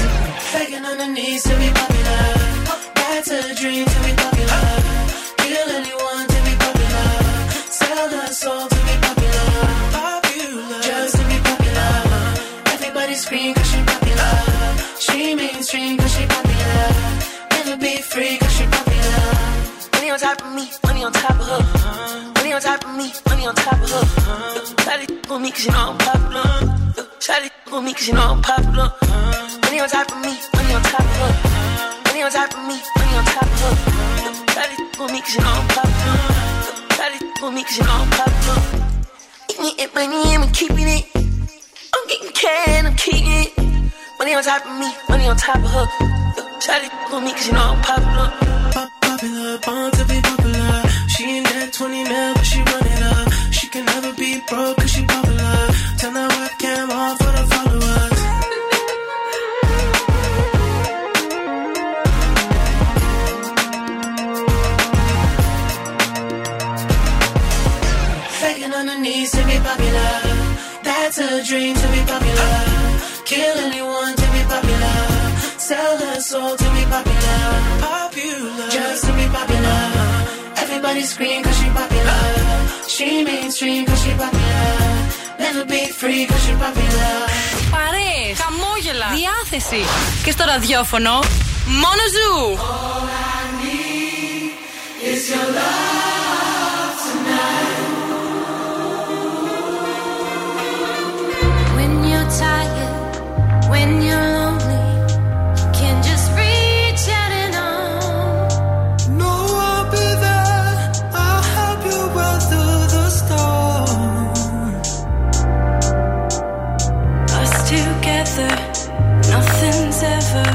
begging on her knees to be popular. That's her dream to be popular. Kill anyone to be popular. Sell her soul to be popular. Popular, just to be popular. Everybody scream 'cause she popular. She mainstream 'cause she popular. Never be free 'cause she popular. Money on top of me, money on top of her. Money on top of me, money on top of her. Try to fool me 'cause you know I'm popular. Try to fool me 'cause you know I'm popular. Money on top of me, money on top of her. Money on top of me, money on top of her. Try to fool me 'cause you know I'm popular. Try to fool me 'cause you know I'm popular. Eating it, money, I'm keeping it. I'm getting cash, I'm keeping it. Money on top of me, money on top of her. Shawty on me, cause you know I'm popular. Popular, born to be popular. She ain't that 20 mil, but she running up. She can never be broke, cause she popular. Turn that webcam off for the followers. On the knees to be popular. That's a dream to be popular. Kill anyone to be popular. Sell her soul to be popular. Popular. Just to be popular. Everybody scream cause she popular. She mainstream cause she popular. Never be free cause she popular. Παρέες, χαμόγελα, διάθεση. Και στο ραδιόφωνο, μόνο Zoo. All I need is your love tonight. Tired when you're lonely, you can just reach out and on. No, I'll be there. I'll help you weather the storm. Us together, nothing's ever.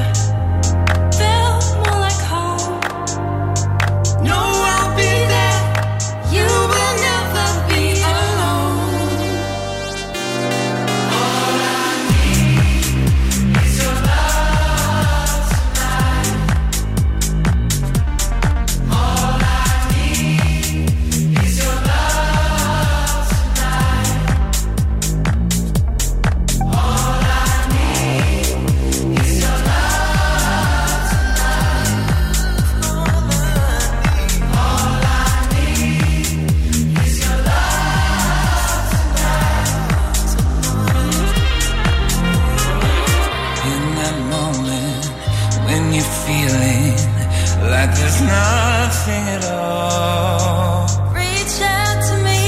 Nothing at all. Reach out to me.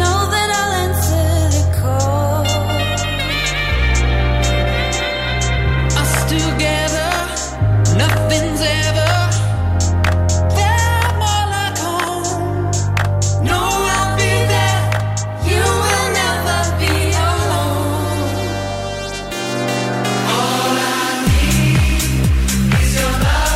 Know that I'll answer the call. Us together, nothing's ever. There more like home. No, I'll be there. You will never be alone. All I need is your love.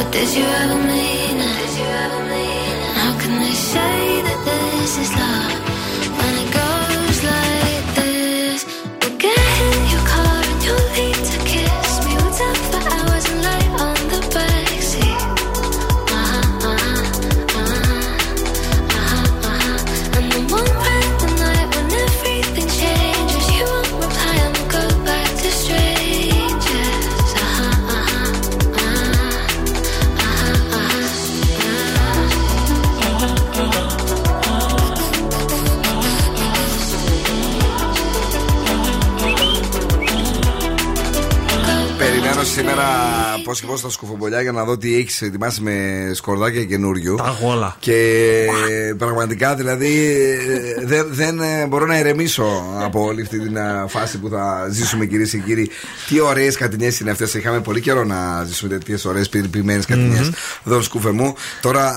What does you ever mean? How can they say that this is love when it goes like this? We'll get in your car and you'll need to kiss me. We'll talk for hours and lie on the backseat. And then one breath the night when everything changes. You won't reply and we'll go back to strangers. Σήμερα πώς και πώς τα σκουφομπολιά για να δω τι έχεις ετοιμάσει με σκορδάκια καινούριου. Τα έχω όλα. Και πραγματικά δηλαδή δεν μπορώ να ηρεμήσω από όλη αυτή την φάση που θα ζήσουμε, κυρίες και κύριοι. Τι ωραίες κατηνιές είναι αυτές. Είχαμε πολύ καιρό να ζήσουμε τέτοιες ωραίες πυρπημένες κατηνιές. Εδώ σκούφε μου. Τώρα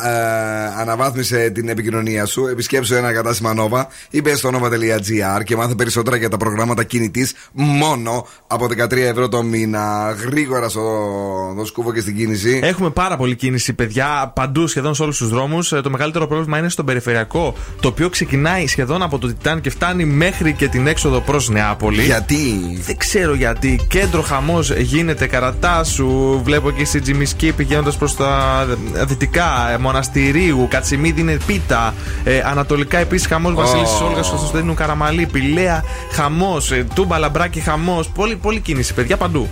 αναβάθμισε την επικοινωνία σου. Επισκέψου ένα κατάστημα Nova ή μπες στο nova.gr και μάθε περισσότερα για τα προγράμματα κινητής μόνο από 13 ευρώ το μήνα. Γρήγορα στο σκούφο και στην κίνηση. Έχουμε πάρα πολύ κίνηση, παιδιά, παντού, σχεδόν σε όλους τους δρόμους. Το μεγαλύτερο πρόβλημα είναι στον περιφερειακό, το οποίο ξεκινάει σχεδόν από το Τιτάν και φτάνει μέχρι και την έξοδο προς Νεάπολη. Γιατί? Δεν ξέρω γιατί. Κέντρο χαμός γίνεται, Καρατάσου, βλέπω και στη Τζιμισκή πηγαίνοντας προς τα δυτικά, Μοναστηρίου, Κατσιμίδη είναι πίτα. Ανατολικά επίσης χαμός, Βασίλισσας Όλγας, Κωνσταντίνου Καραμαλή, Πηλαία χαμός, Τούμπα Λαμπράκι χαμός. Πολύ κίνηση, παιδιά, παντού.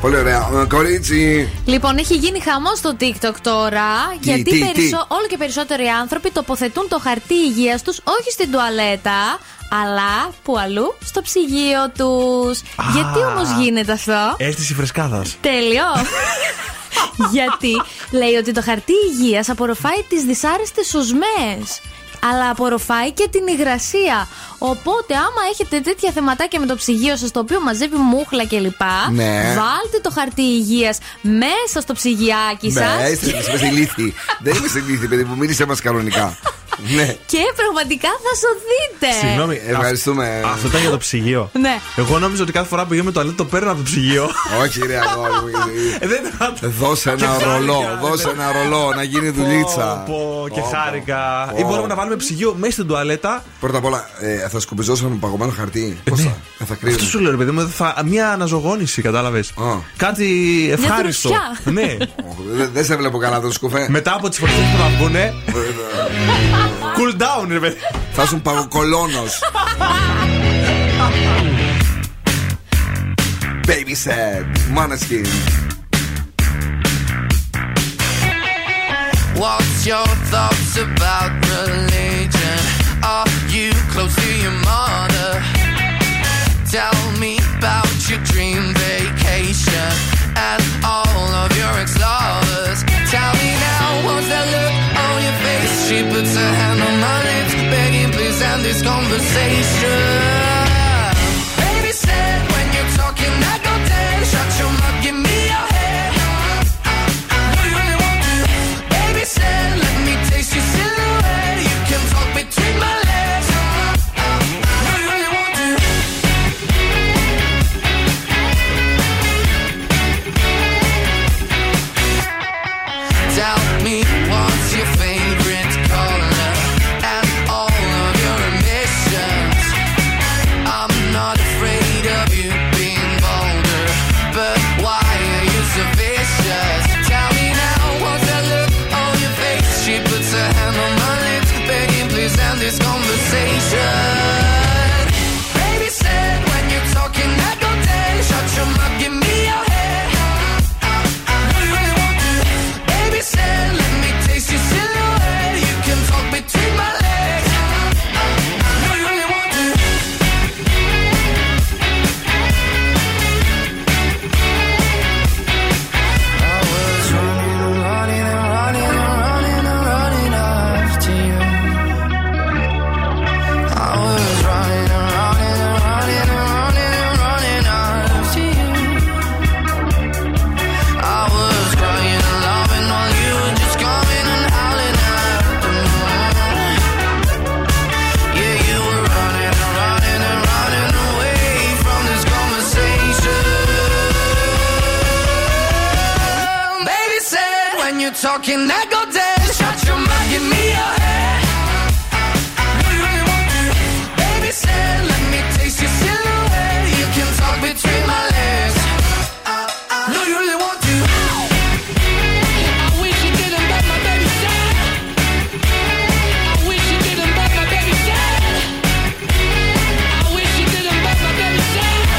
Πολύ ωραία, κορίτσι. Λοιπόν, έχει γίνει χαμός στο TikTok τώρα. Γιατί όλο και περισσότεροι άνθρωποι τοποθετούν το χαρτί υγείας τους όχι στην τουαλέτα, αλλά που αλλού στο ψυγείο τους. Γιατί όμως γίνεται αυτό? Αίσθηση φρεσκάδας. Τέλειο. Γιατί λέει ότι το χαρτί υγείας απορροφάει τις δυσάρεστες σωσμές, αλλά απορροφάει και την υγρασία. Οπότε, άμα έχετε τέτοια θεματάκια με το ψυγείο σας, το οποίο μαζεύει μούχλα κλπ., ναι, βάλτε το χαρτί υγείας μέσα στο ψυγιάκι σας. Ναι, είστε στη λύθη. Δεν είμαι στη λύθη, παιδί μου, μίλησε μας κανονικά. Ναι. Και πραγματικά θα σωθείτε. Συγγνώμη, ευχαριστούμε. Αυτό ήταν για το ψυγείο. Ναι. Εγώ νόμιζα ότι κάθε φορά που γίνομαι το αλέτο το παίρνω από το ψυγείο. Όχι, ρε αγόρι. Δώσε ένα ρολό. Δώσε ένα ρολό να γίνει δουλίτσα. Και χάρηκα. Ή μπορούμε να βάλουμε ψυγείο μέσα στην τουαλέτα. Πρώτα απ' όλα, θα σκουπιζώσουμε με παγωμένο χαρτί. Πώ θα κρύβουμε. Αυτό σου λέω, ρε παιδί μου, μια αναζωγόνηση, κατάλαβε. Κάτι ευχάριστο. Ναι. Δεν σε βλέπω καλά, το σκουφέ. Μετά από τι φορέ που θα βγούνε. Cool down, ρε παιδί. Θα σου παγοκολώνος. Baby said, Mane Skin. What's your thoughts about religion? Are you close to your mother? Tell me about your dream vacation and all of your ex-lovers. Tell me now, what's that look on your face? She puts her hand on my lips, begging please end this conversation. Baby said, when you're talking I go dead. Shut your mouth, give me your head. I know you really want to. Baby said, let me taste your silhouette. You can talk between my legs. I know you really want to. Tell me what's your favorite color and all of your ambitions. when you're talking, I go dead. Shut your mouth, give me your head. What do you really want to do? Baby said, let me taste your silhouette. You can talk between my legs. No, you really want to. I wish you didn't, but my baby said. I wish you didn't, but my baby said. I wish you didn't, but my baby said.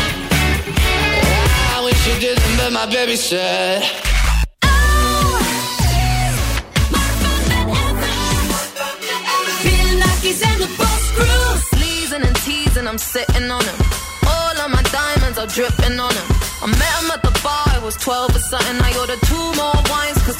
I wish you didn't, but my baby said. And the Boss Crew. Sleezing and teasing, I'm sitting on him. All of my diamonds are dripping on him. I met him at the bar, it was 12 or something. I ordered 2 more wines, cause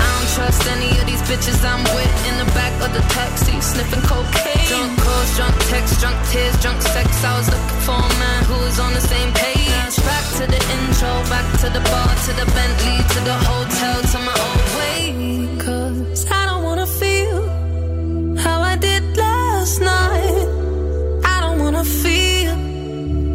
I don't trust any of these bitches I'm with. In the back of the taxi, sniffing cocaine. Drunk calls, drunk texts, drunk tears, drunk sex. I was looking for a man who was on the same page. Back to the intro, back to the bar, to the Bentley, to the hotel, to my own way. Cause I don't wanna feel how I did last night. I don't wanna feel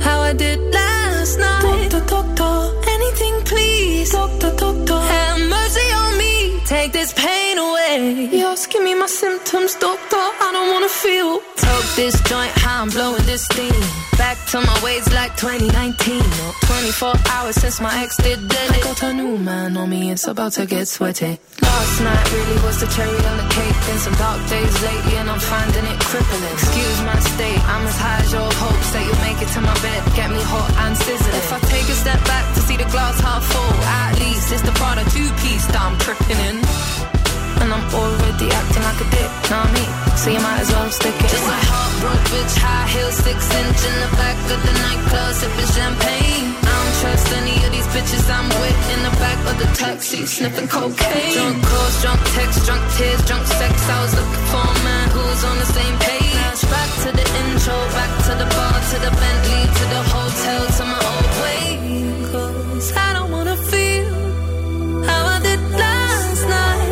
how I did last night. Doctor, doctor, anything please. Doctor, doctor, have mercy on me. Take this pain away. Yes, give me my symptoms, doctor. I don't wanna feel. Toke this joint, how I'm blowing this steam. Back to my ways like 2019. 24 hours since my ex did it. I got a new man on me, it's about to get sweaty. Last night really was the cherry on the cake. Been some dark days lately and I'm finding it crippling. Excuse my state, I'm as high as your hopes that you'll make it to my bed. Get me hot and sizzling. If I take a step back to see the glass half full, at least it's the Prada 2-piece that I'm tripping in. And I'm already acting like a dick, know me, so you might as well stick it. Just a heartbroken bitch, high heels, 6-inch in the back of the nightclub, sipping champagne. I don't trust any of these bitches I'm with. In the back of the taxi, sniffing cocaine. Drunk calls, drunk texts, drunk tears, drunk sex. I was looking for a man who was on the same page. Back to the intro, back to the bar, to the Bentley, to the hotel, to my old way. Cause I don't wanna feel how I did last night.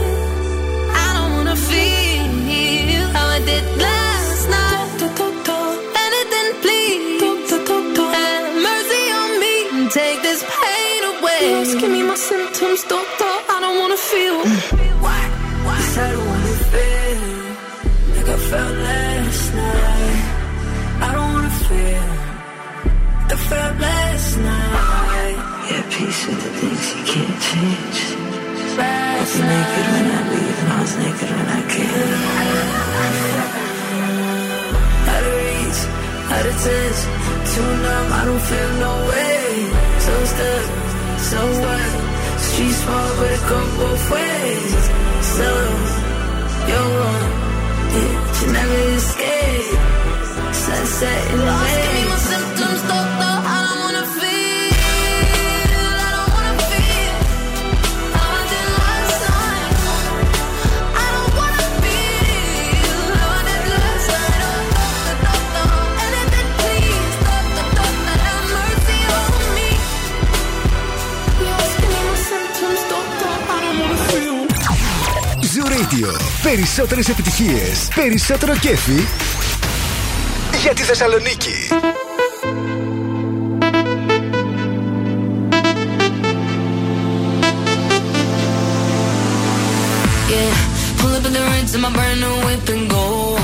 Did last night. Doctor, doctor, anything please. Doctor, doctor, have mercy on me and take this pain away. Yes, give me my symptoms, doctor. I don't wanna feel. Why? Why? Cause I don't wanna feel like I felt last night. I don't wanna feel like I felt last night. Yeah, piece of the things you can't change. I was naked when I leave and I was naked when I came. Out of touch, too numb, I don't feel no way. So stuck, so what? Streets fall, but it goes both ways. So, you're wrong, yeah, you never escape. Sunset in the way. Give me my symptoms, doctor, I don't wanna feel. I don't wanna feel how I did last night. I don't wanna feel how I did last night. Zoo Radio. Περισσότερες επιτυχίες, περισσότερο κέφι για τη Θεσσαλονίκη. Yeah, pull up in the Ritz in my brand new whip and go.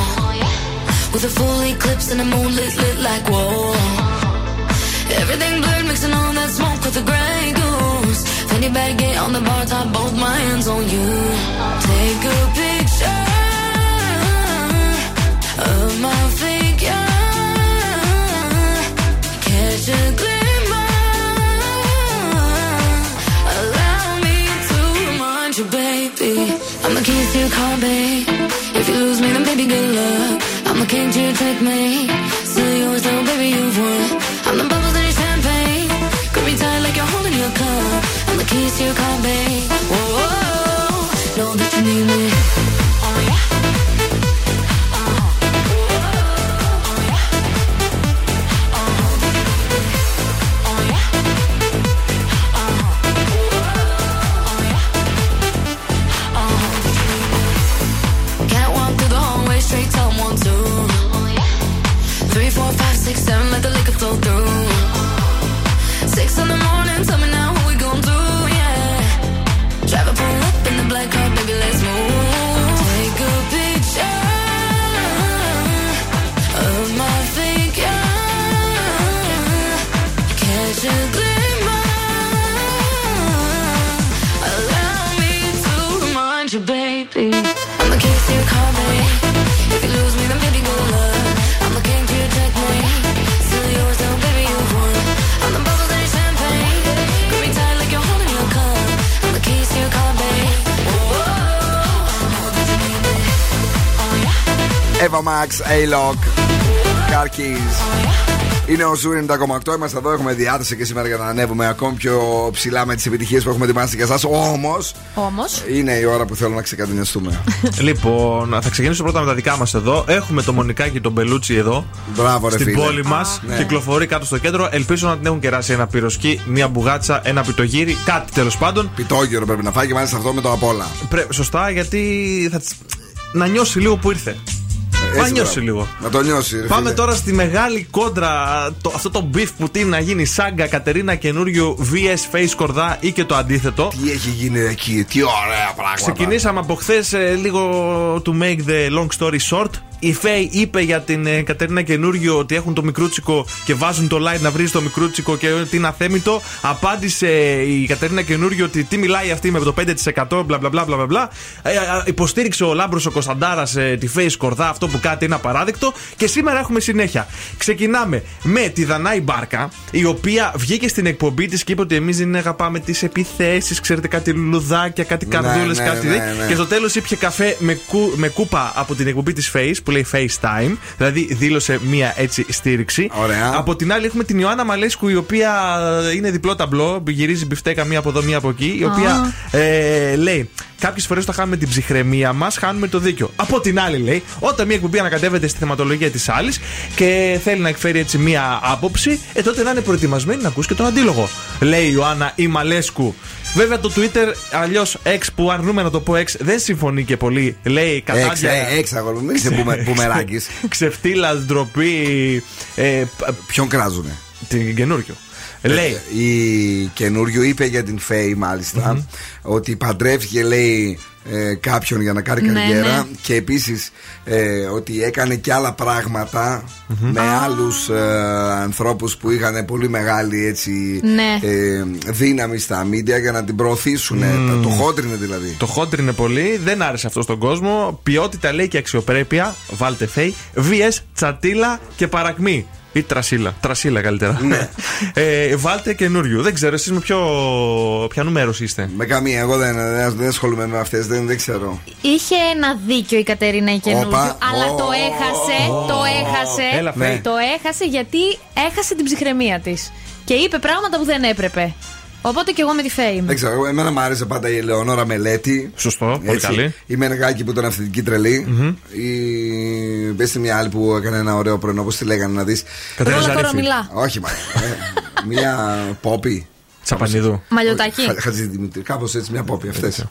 With a full eclipse and a moonlit lit like whoa. Everything blurred, mixing all that smoke with the gray goose. Fanny baggy on the bar top, both my hands on you. Take a picture of my figure. Catch a glimmer. Allow me to remind you, baby. I'ma kiss your car, babe. If you lose me, then baby, good luck. I'm a king to your checkmate. Still yours, though, baby, you've won. I'm the bubbles in your champagne. Grip me tight like you're holding your cup. I'm the keys to your car, babe. Whoa, know that you need me. Oh yeah. 4, 5, 6, 7, let the liquor flow through. 6 in the morning, tell me now what we gon' do, yeah. Drive up, pull up in the black car, baby, let's move. Take a picture of my figure. Catch a glimpse. Baby, I'm the king to your car, boy. If you lose me, then baby, go love. I'm the king to your checkmate. Still yours, though, baby, you've won. I'm the bubbles in your champagne. Grip me tight like you're holding your cup. I'm the keys to your car, baby. Whoa. Eva Max, A-Lock, Car Keys. Είναι ο Ζούρι 90,8. Είμαστε εδώ, έχουμε διάθεση και σήμερα για να ανέβουμε ακόμη πιο ψηλά με τις επιτυχίες που έχουμε ετοιμάσει για εσάς. Όμως, είναι η ώρα που θέλω να ξεκατηνιαστούμε. Λοιπόν, θα ξεκινήσω πρώτα με τα δικά μας εδώ. Έχουμε το Μονικάκι και τον Μπελούτσι εδώ. Μπράβο, ρε φίλε. Στην πόλη μας. Ναι. Κυκλοφορεί κάτω στο κέντρο. Ελπίζω να την έχουν κεράσει ένα πυροσκί, μια μπουγάτσα, ένα πιτογύρι. Κάτι τέλος πάντων. Πιτόγυρο πρέπει να φάει και μάλιστα αυτό με το απ' όλα. Σωστά, γιατί θα να νιώσει λίγο που ήρθε. Θα νιώσει λίγο. Να το νιώσει, ρε. Πάμε φίλε τώρα στη μεγάλη κόντρα. Αυτό το beef που τίνει να γίνει σάγκα Κατερίνα Καινούριου vs Face Κορδά ή και το αντίθετο. Τι έχει γίνει εκεί, τι ωραία πράγματα. Ξεκινήσαμε από χθες λίγο to make the long story short. Η Φέη είπε για την Κατερίνα Καινούριου ότι έχουν το μικρούτσικο και βάζουν το live να βρει το μικρούτσικο και ότι είναι αθέμητο. Απάντησε η Κατερίνα Καινούριου ότι τι μιλάει αυτή με το 5% μπλα μπλα μπλα μπλα. Υποστήριξε ο Λάμπρος ο Κωνσταντάρας τη Φέη Σκορδά, αυτό που κάτι είναι απαράδεκτο. Και σήμερα έχουμε συνέχεια. Ξεκινάμε με τη Δανάη Μπάρκα, η οποία βγήκε στην εκπομπή της και είπε ότι εμείς δεν αγαπάμε τις επιθέσεις. Ξέρετε, κάτι λουλουδάκια, κάτι καρδούλες, κάτι. Και στο τέλος ήπιε καφέ με κούπα από την εκπομπή της Face, που λέει FaceTime, δηλαδή δήλωσε μία έτσι στήριξη. Ωραία. Από την άλλη έχουμε την Ιωάννα Μαλέσκου, η οποία είναι διπλό ταμπλό, γυρίζει μπιφτέκα μία από εδώ μία από εκεί, η οποία λέει κάποιες φορές όταν χάνουμε την ψυχραιμία μας, χάνουμε το δίκιο. Από την άλλη λέει, όταν μία εκπομπή ανακατεύεται στη θεματολογία της άλλης και θέλει να εκφέρει έτσι μία άποψη, τότε να είναι προετοιμασμένη να ακούσει και τον αντίλογο. Λέει η Ιωάννα η Μαλέσκου. Βέβαια το Twitter, αλλιώς X, που αρνούμε να το πω X, δεν συμφωνεί και πολύ. Λέει κατάδια. Ξεφτύλα, ντροπή. Ποιον κράζουνε? Την Καινούριο. Λέει. Η Καινούριο είπε για την Φέη μάλιστα ότι παντρεύτηκε, λέει, κάποιον για να κάνει καριέρα, και επίσης ότι έκανε και άλλα πράγματα με άλλους ανθρώπους που είχαν πολύ μεγάλη έτσι, δύναμη στα μίντια για να την προωθήσουν. Το χόντρινε δηλαδή. Το χόντρινε πολύ, δεν άρεσε αυτό στον κόσμο. Ποιότητα λέει και αξιοπρέπεια. Βάλτε Φέη. VS Τσατήλα και παρακμή. Ή Τρασίλα. Τρασίλα καλύτερα. Ναι. Βάλτε Καινούριου. Δεν ξέρω, εσείς με ποια νούμερος είστε? Με καμία. Εγώ δεν ασχολούμαι με αυτές. Δεν ξέρω. Είχε ένα δίκιο η Κατερίνα η Καινούριου. Αλλά το έχασε. Το έχασε γιατί έχασε την ψυχραιμία της. Και είπε πράγματα που δεν έπρεπε. Οπότε και εγώ με τη Φέη. Δεν ξέρω, εμένα μου άρεσε πάντα η Ελεονόρα Μελέτη. Σωστό, πολύ καλή. Η Μενεγάκη που ήταν αυθεντική τρελή. Πες μια άλλη που έκανε ένα ωραίο πρωινό, όπως τη λέγανε να δεις. Κατερίνα Κορομιλά. Όχι, μα. Μια Πόπη. Τσαπανίδου. Μαλλιωτάκι. Χατζηδημητρή. Κάπως έτσι, μια Πόπη. Αυτές.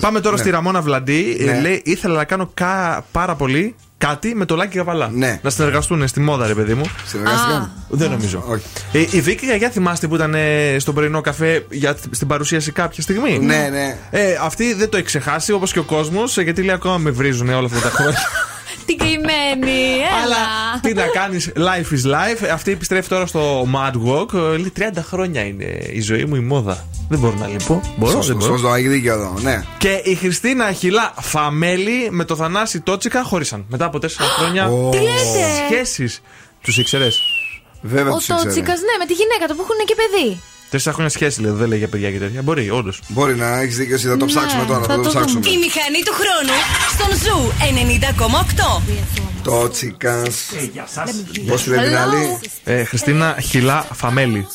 Πάμε τώρα στη Ραμόνα Βλαντή. Λέει, ήθελα να κάνω πάρα πολύ κάτι με το Λάκη Καβαλά. Ναι. Να συνεργαστούν στη μόδα, ρε παιδί μου. Συνεργαστήκαν? Δεν νομίζω. Όχι. Η Βίκη Γιαγιά, θυμάστε που ήταν στον πρωινό καφέ στην παρουσίαση κάποια στιγμή? Ναι, ναι. Αυτή δεν το έχει ξεχάσει, όπως και ο κόσμος, γιατί λέει ακόμα με βρίζουν όλα αυτά τα χρόνια. Την καημένη, αλλά τι να κάνεις, life is life. Αυτή επιστρέφει τώρα στο Mad Walk. Λέει 30 χρόνια είναι η ζωή μου η μόδα. Δεν μπορώ να λείπω. Σωστό, έχει δίκιο εδώ, ναι. Και η Χριστίνα Χιλά Φαμέλη με το Θανάση Τότσικα χώρισαν. Μετά από 4 χρόνια σχέσεις. Τους ήξερες? Βέβαια τους ήξερες. Ο Τότσικας, ναι, με τη γυναίκα του που έχουν και παιδί. 4 χρόνια σχέση λέει, δεν λέει για παιδιά και τέτοια. Μπορεί, όντως. Μπορεί να έχεις δίκιο, εσύ θα το ψάξουμε τώρα. Θα το ψάξουμε. Η μηχανή του χρόνου στον Ζου 90,8. Το Τσικάς. Πώς λέει την άλλη? Χριστίνα Χιλά Φαμέλη.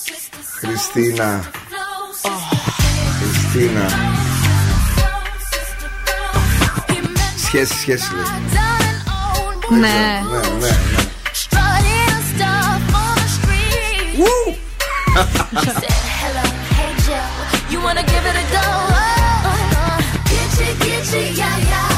Χριστίνα. Σχέση λέει. Ναι. Get you, yeah, yeah, yeah.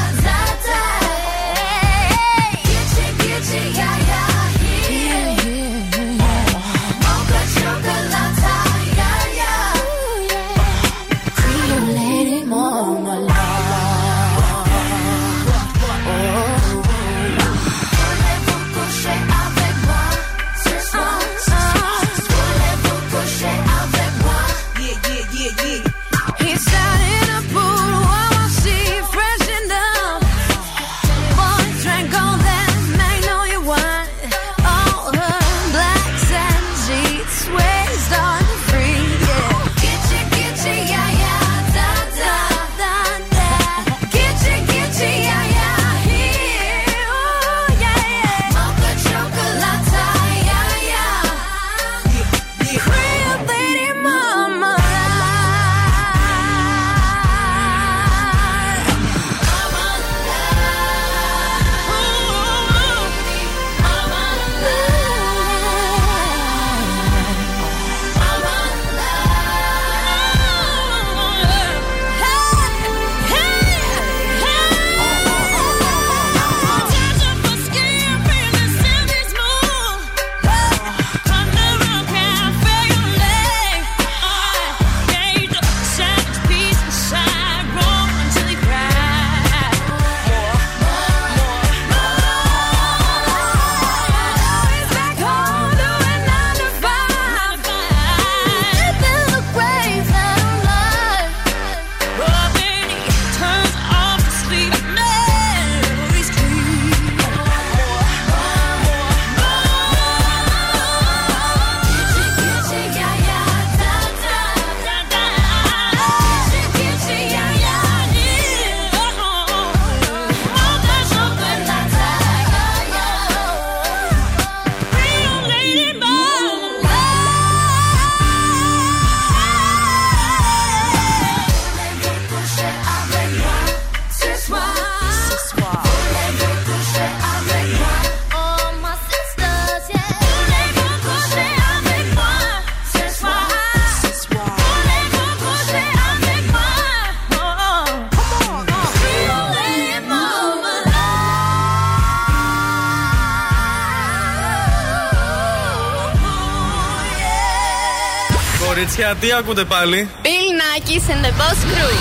κορίτσια, τι ακούτε πάλι? Bill Nakis and the Boss Crew.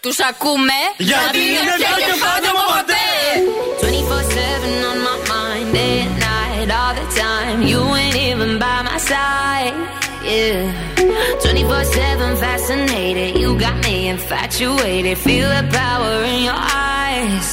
Τους ακούμε γιατί είναι πιο και πάντα μου ποτέ. 24/7 on my mind at night all the time. You ain't even by my side. Yeah. 24/7 fascinated. You got me infatuated. Feel the power in your eyes.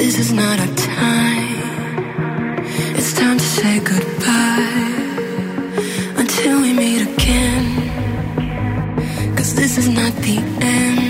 This is not the end.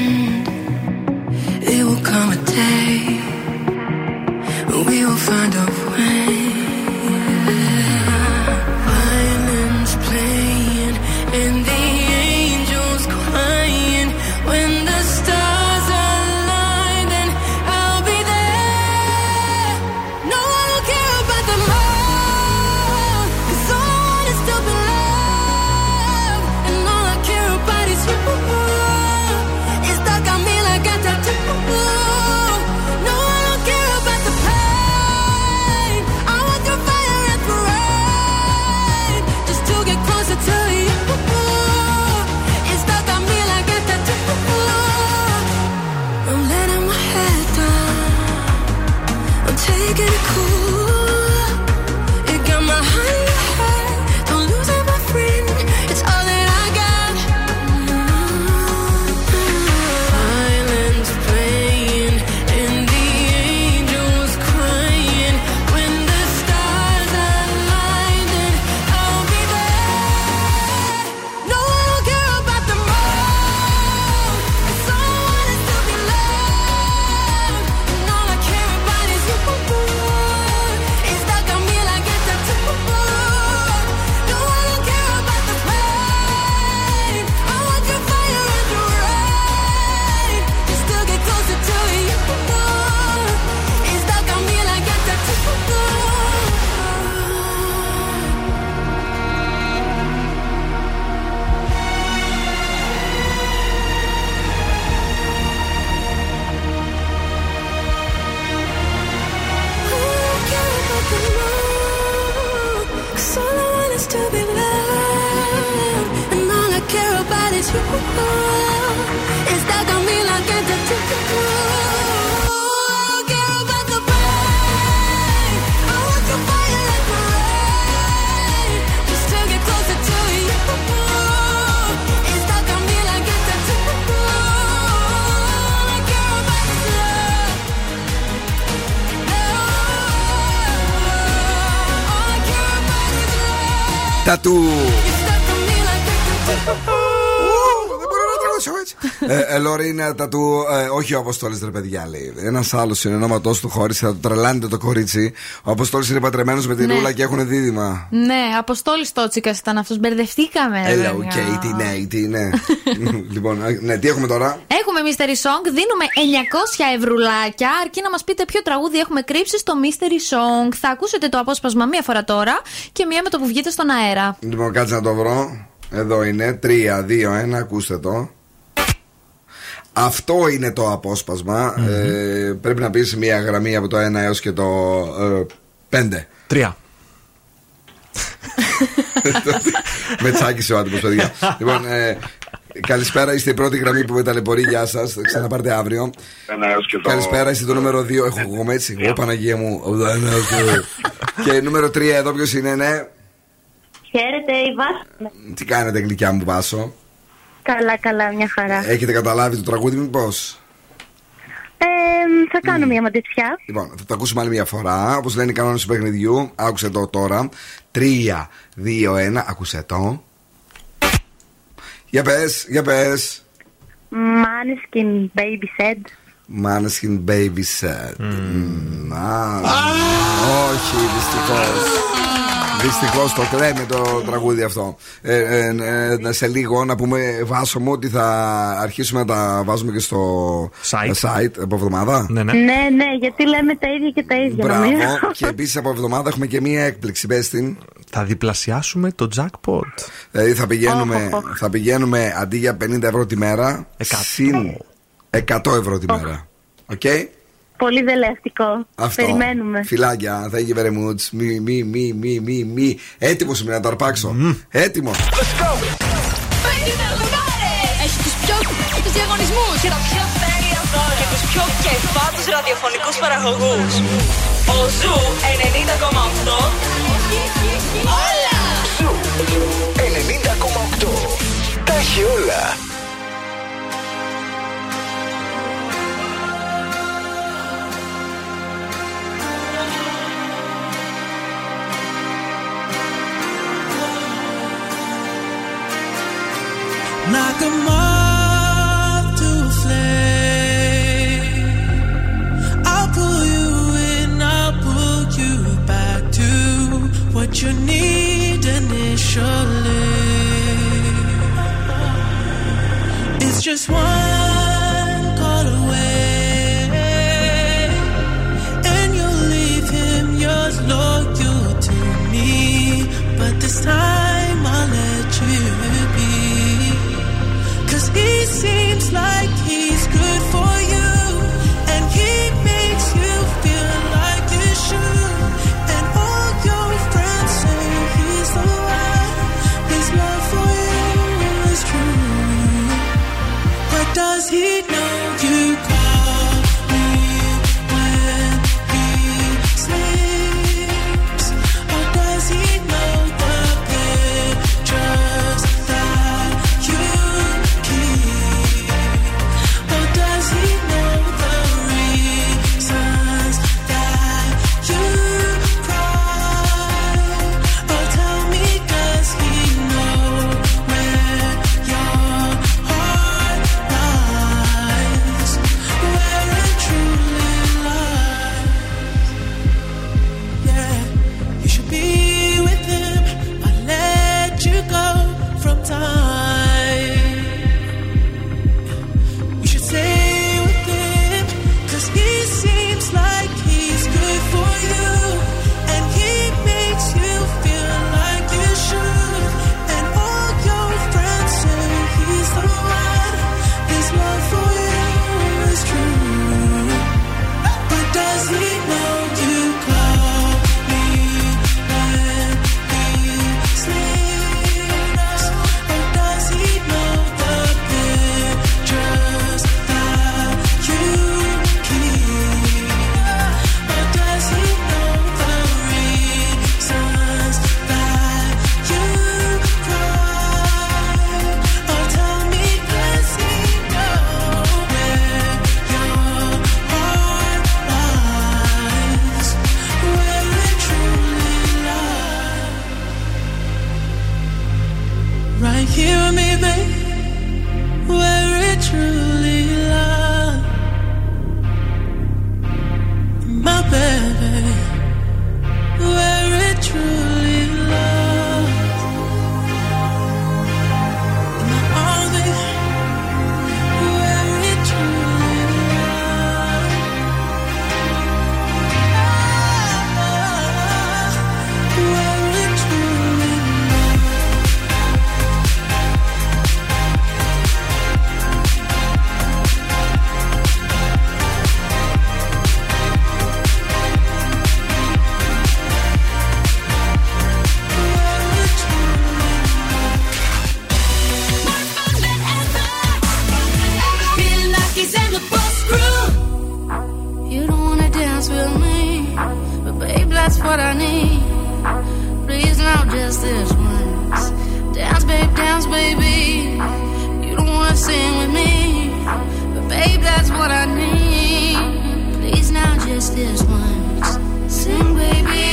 is you. It's stuck on me like a tattoo. Care about the pain. I want to fire like a rain, just to get closer to you. It's stuck on me like a tattoo. I care about the love. Oh, I care about the love. Tattoo. Λωρίνα, τα του. Όχι ο Αποστόλης, ρε παιδιά, λέει. Ένας άλλος συνεννόματός του χώρισε, θα του τρελάνετε το κορίτσι. Ο Αποστόλης είναι παντρεμένος με τη Ρούλα και έχουν δίδυμα. Ναι, Αποστόλης Τότσικας ήταν αυτός, μπερδευτήκαμε. Έλα, οκ, τι ναι. Λοιπόν, ναι, τι έχουμε τώρα. Έχουμε Mystery Song, δίνουμε 900 ευρουλάκια, αρκεί να μας πείτε ποιο τραγούδι έχουμε κρύψει στο Mystery Song. Θα ακούσετε το απόσπασμα μία φορά τώρα και μία με το που βγείτε στον αέρα. Λοιπόν, κάτσε να το βρω. Εδώ είναι. 3, 2, 1, ακούστε το. Αυτό είναι το απόσπασμα. Mm-hmm. Πρέπει να πεις μια γραμμή από το 1 έως και το 5. 3. Με τσάκησε ο άτομος, παιδιά. Λοιπόν, καλησπέρα, είστε η πρώτη γραμμή που με ταλαιπωρεί. Γεια σας. Ξαναπάρτε αύριο. Καλησπέρα, είστε το νούμερο 2. Έχω εγώ έτσι. Εγώ, Παναγία μου. Και νούμερο 3, εδώ ποιος είναι, ναι. Χαίρετε, η Βάσο. Τι κάνετε, γλυκιά μου, Βάσο? Καλά, καλά, μια χαρά. Έχετε καταλάβει το τραγούδι, μήπως? Θα κάνω μια μαντετσιά. Λοιπόν, θα το ακούσουμε άλλη μια φορά. Όπως λένε οι κανόνες του παιχνιδιού. Άκουσε το τώρα. 3, 2, 1, άκουσε το. Για πες. Mane Skin, baby said. Mane Skin, baby said. Όχι, δυστυχώς. Δυστυχώς το κλαίμε το τραγούδι αυτό. Σε λίγο να πούμε, Βάσο μου, ότι θα αρχίσουμε να τα βάζουμε και στο site από εβδομάδα. Ναι, γιατί λέμε τα ίδια και τα ίδια. Μπράβο. Και επίσης από εβδομάδα έχουμε και μία έκπληξη. Πες την. Θα διπλασιάσουμε το jackpot. Δηλαδή θα πηγαίνουμε αντί για 50 ευρώ τη μέρα, συν 100 ευρώ τη μέρα. Οκ. Πολύ δελεαστικό. Αυτό. Περιμένουμε. Φιλάκια, thank you very much. Μη. Έτοιμος είμαι να το αρπάξω. Έτοιμο. Let's go. Παίρνει λουγάρε. Έχει τους πιο τους διαγωνισμούς και τα πιο τέλεια δώρα και τους πιο κεφάτους ραδιοφωνικούς παραγωγούς. Ο Ζου 90,8. Όλα. Ζου 90,8. Τα έχει όλα. Knock them off to a flame. I'll pull you in, I'll pull you back to what you need initially. It's just one call away, and you'll leave him, yours loyal to me. But this time I'll let you be. He seems like he's good for you, and he makes you feel like you should. And all your friends say he's the one, his love for you is true. But does he know you call me when he sleeps? Or does he know the pictures that you? right here with me, babe, where it truly lies. My baby, where it truly lies. In my arms, where it truly lies. Oh, where it truly That's what I need. Please now just this once. Dance, babe, dance, baby. You don't wanna sing with me, but babe, that's what I need. Please now just this once. Sing, baby.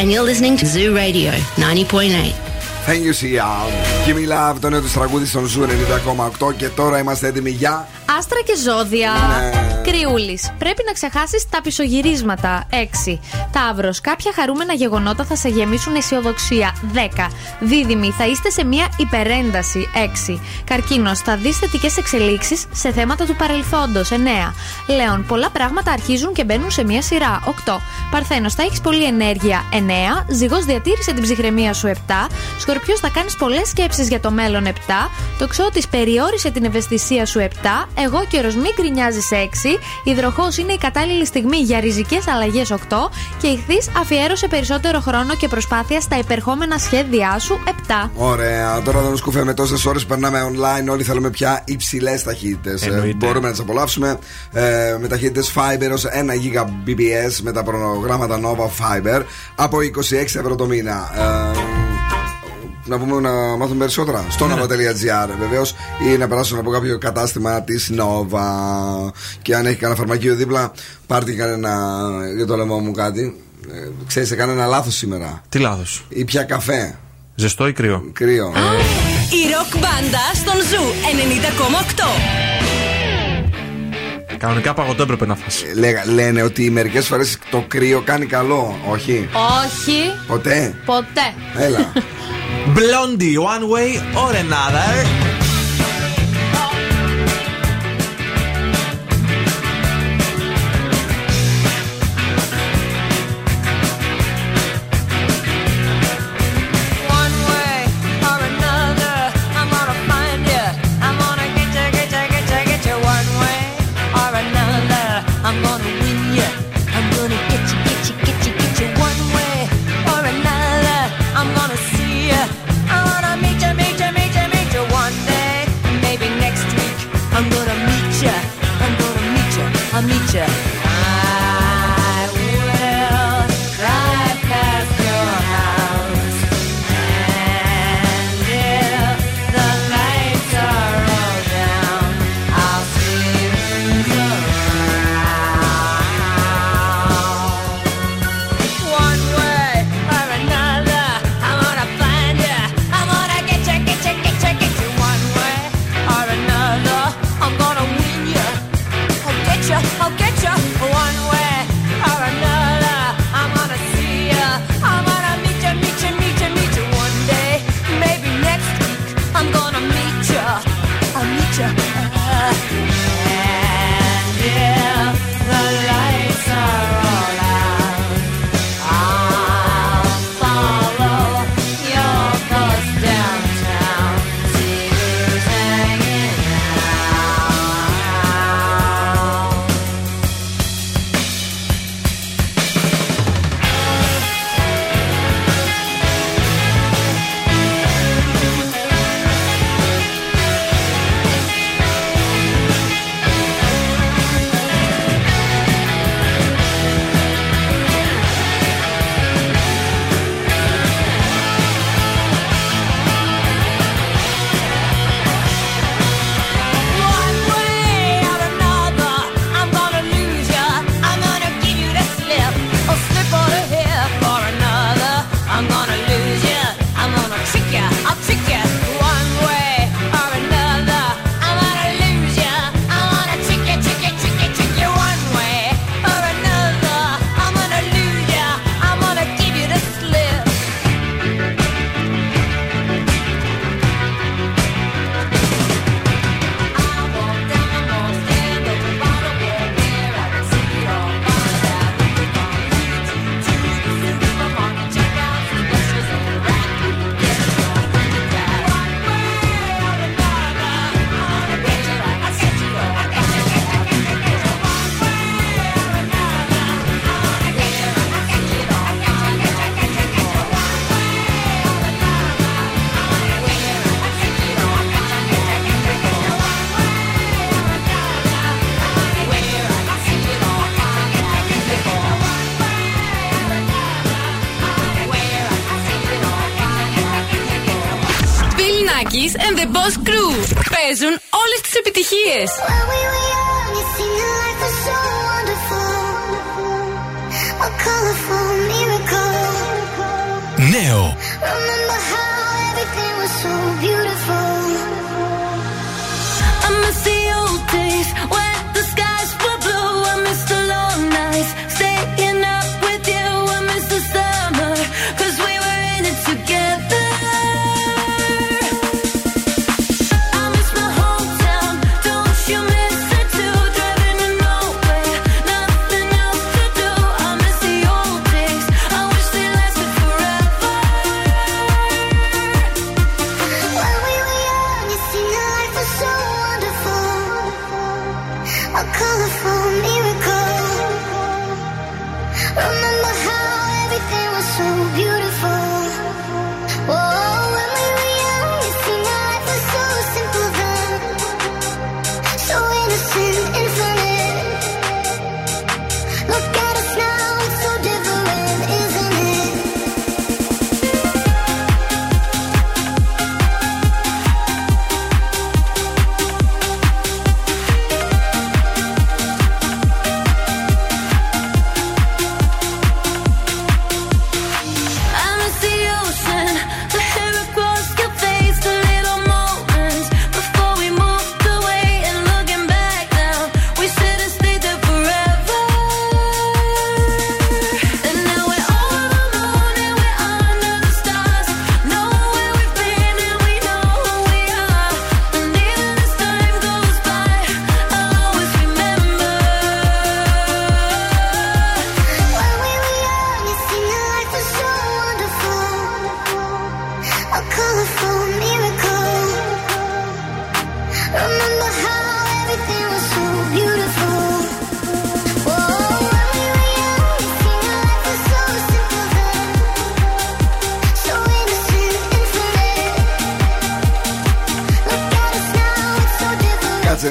And you're listening to Zoo Radio 90.8. Thank you, Sia. Give me love, το νέο της τραγούδι στον Zoo 90.8. Και τώρα είμαστε έτοιμοι για άστρα και ζώδια. Ναι. Κρυούλης, πρέπει να ξεχάσεις τα πισωγυρίσματα. 6. Ταύρος, κάποια χαρούμενα γεγονότα θα σε γεμίσουν αισιοδοξία. 10. Δίδυμοι, θα είστε σε μια υπερένταση. 6. Καρκίνος, θα δεις θετικές εξελίξεις σε θέματα του παρελθόντος. 9. Λέων, πολλά πράγματα αρχίζουν και μπαίνουν σε μια σειρά. 8. Παρθένος, θα έχεις πολλή ενέργεια. 9. Ζυγός, διατήρησε την ψυχραιμία σου. 7. Σκορπιός, θα κάνεις πολλές σκέψεις για το μέλλον. 7. Τοξότης, περιόρισε την ευαισθησία σου. 7. Εγώ καιρός, μην γκρινιάζεις. 6. Υδροχός, είναι η κατάλληλη στιγμή για ριζικές αλλαγές. 8. Και Ιχθύς, αφιέρωσε περισσότερο χρόνο και προσπάθεια στα υπερχόμενα σχέδιά σου. 7. Ωραία, τώρα δεν σκουφέ με τόσες ώρες που περνάμε online. Όλοι θέλουμε πια υψηλές ταχύτητες. Μπορούμε να τις απολαύσουμε με ταχύτητες Fiber ως 1 Gbps με τα προγράμματα Nova Fiber από 26€ το μήνα. Να πούμε να μάθουμε περισσότερα στο Nova.gr βεβαίως, ή να περάσουν από κάποιο κατάστημα της Nova. Και αν έχει κανένα φαρμακείο δίπλα, πάρτε κανένα, για το λαιμό μου κάτι. Ξέρεις, έκανε ένα λάθος σήμερα. Τι λάθος? Ήπια καφέ. Ζεστό ή κρύο? Κρύο. Η ροκ μπάντα στον Ζου 90,8. Κανονικά παγωτό έπρεπε να φας. Λένε ότι μερικές φορές το κρύο κάνει καλό. Όχι. Όχι. Ποτέ. Ποτέ. Έλα. Blondie, one way or another. I'm gonna win you. And the Boss Crew παίζουν όλες τις επιτυχίες. Νέο.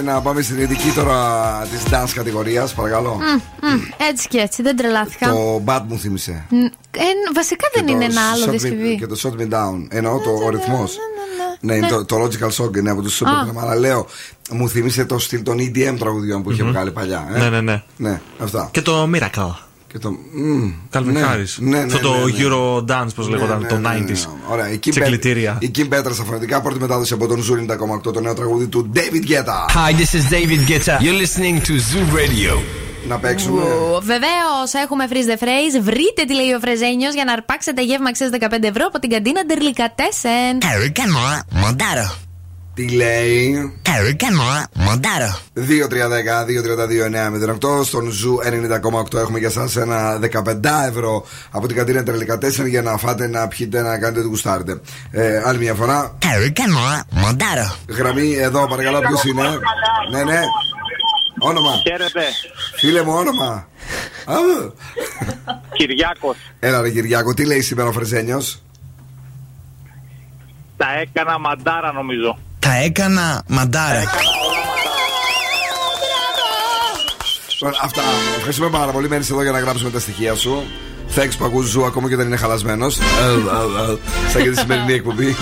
να πάμε στην ειδική τώρα της dance κατηγορίας, παρακαλώ. Έτσι και έτσι, δεν τρελάθηκα. Το Bad μου θύμισε. Βασικά δεν είναι ένα άλλο δισκευή. Και το Shut Me Down, εννοώ το ρυθμός. Ναι, το Logical Song είναι από τους Super, αλλά λέω, μου θύμισε το στυλ των EDM τραγουδιών που είχε βγάλει παλιά. Ναι, αυτά. Και το Miracle. Calvin Harris. Αυτό το Eurodance, πως λέγονταν, το 90s. Ωραία, η Kim Petras αφορετικά πρώτη μετάδοση από τον Zoo 90,8, το νέο τραγούδι του David Guetta. Hi, this is David Guetta. You're listening to Zoo Radio. Να παίξουμε. Βεβαίως, έχουμε Freeze the Phrase. Βρείτε τι λέει ο Φρεζένιος για να αρπάξετε γεύμα αξίας 15€ από την καντίνα Ντερλικατέσεν. Καρικανά, μοντάρο. Τι λέει? Καρικανά, μοντάρο. 2-3-10-2-32-9-08. Στον Ζου 90,8 έχουμε για σας ένα 15€ από την καντίνα Ντερλικατέσεν για να φάτε, να πιείτε, να κάνετε τι γουστάρετε. Άλλη μια φορά. Καρικανά, μοντάρο. Γραμμή εδώ, παρακαλώ, ποιος είναι? Ναι, ναι. Όνομα. Χαίρετε. Φίλε μου, όνομα. Κυριάκος. Έλα ρε Κυριάκο, τι λέει σήμερα ο Φρεζένιος? Τα έκανα μαντάρα, νομίζω. Τα έκανα μαντάρα. Αυτά. Ευχαριστούμε πάρα πολύ. Μένεις εδώ για να γράψουμε τα στοιχεία σου. Thanks που ακούς Ζου ακόμα και όταν είναι χαλασμένος. Σαν και τη σημερινή εκπομπή.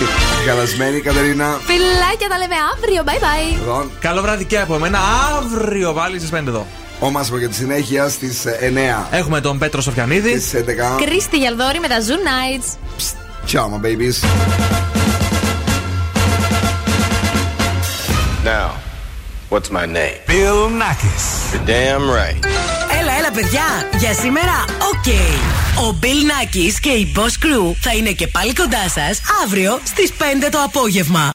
Χαλασμένη Κατερίνα. Φιλάκια, τα λέμε αύριο. Bye bye. Καλό βράδυ και από εμένα. Αύριο πάλι στις 5 εδώ. Ο Μάσιμο για τη συνέχεια στις 9. Έχουμε τον Πέτρο Σοφιανίδη. Στις 11. Κρίστη Γαλδόρη με τα Zoo Nights. Ciao my babies. Now, what's my name? Bill Nakis. You're damn right. Έλα παιδιά, για σήμερα οκ. Ο Bill Nakis και η Boss Crew θα είναι και πάλι κοντά σας αύριο στις 5 το απόγευμα.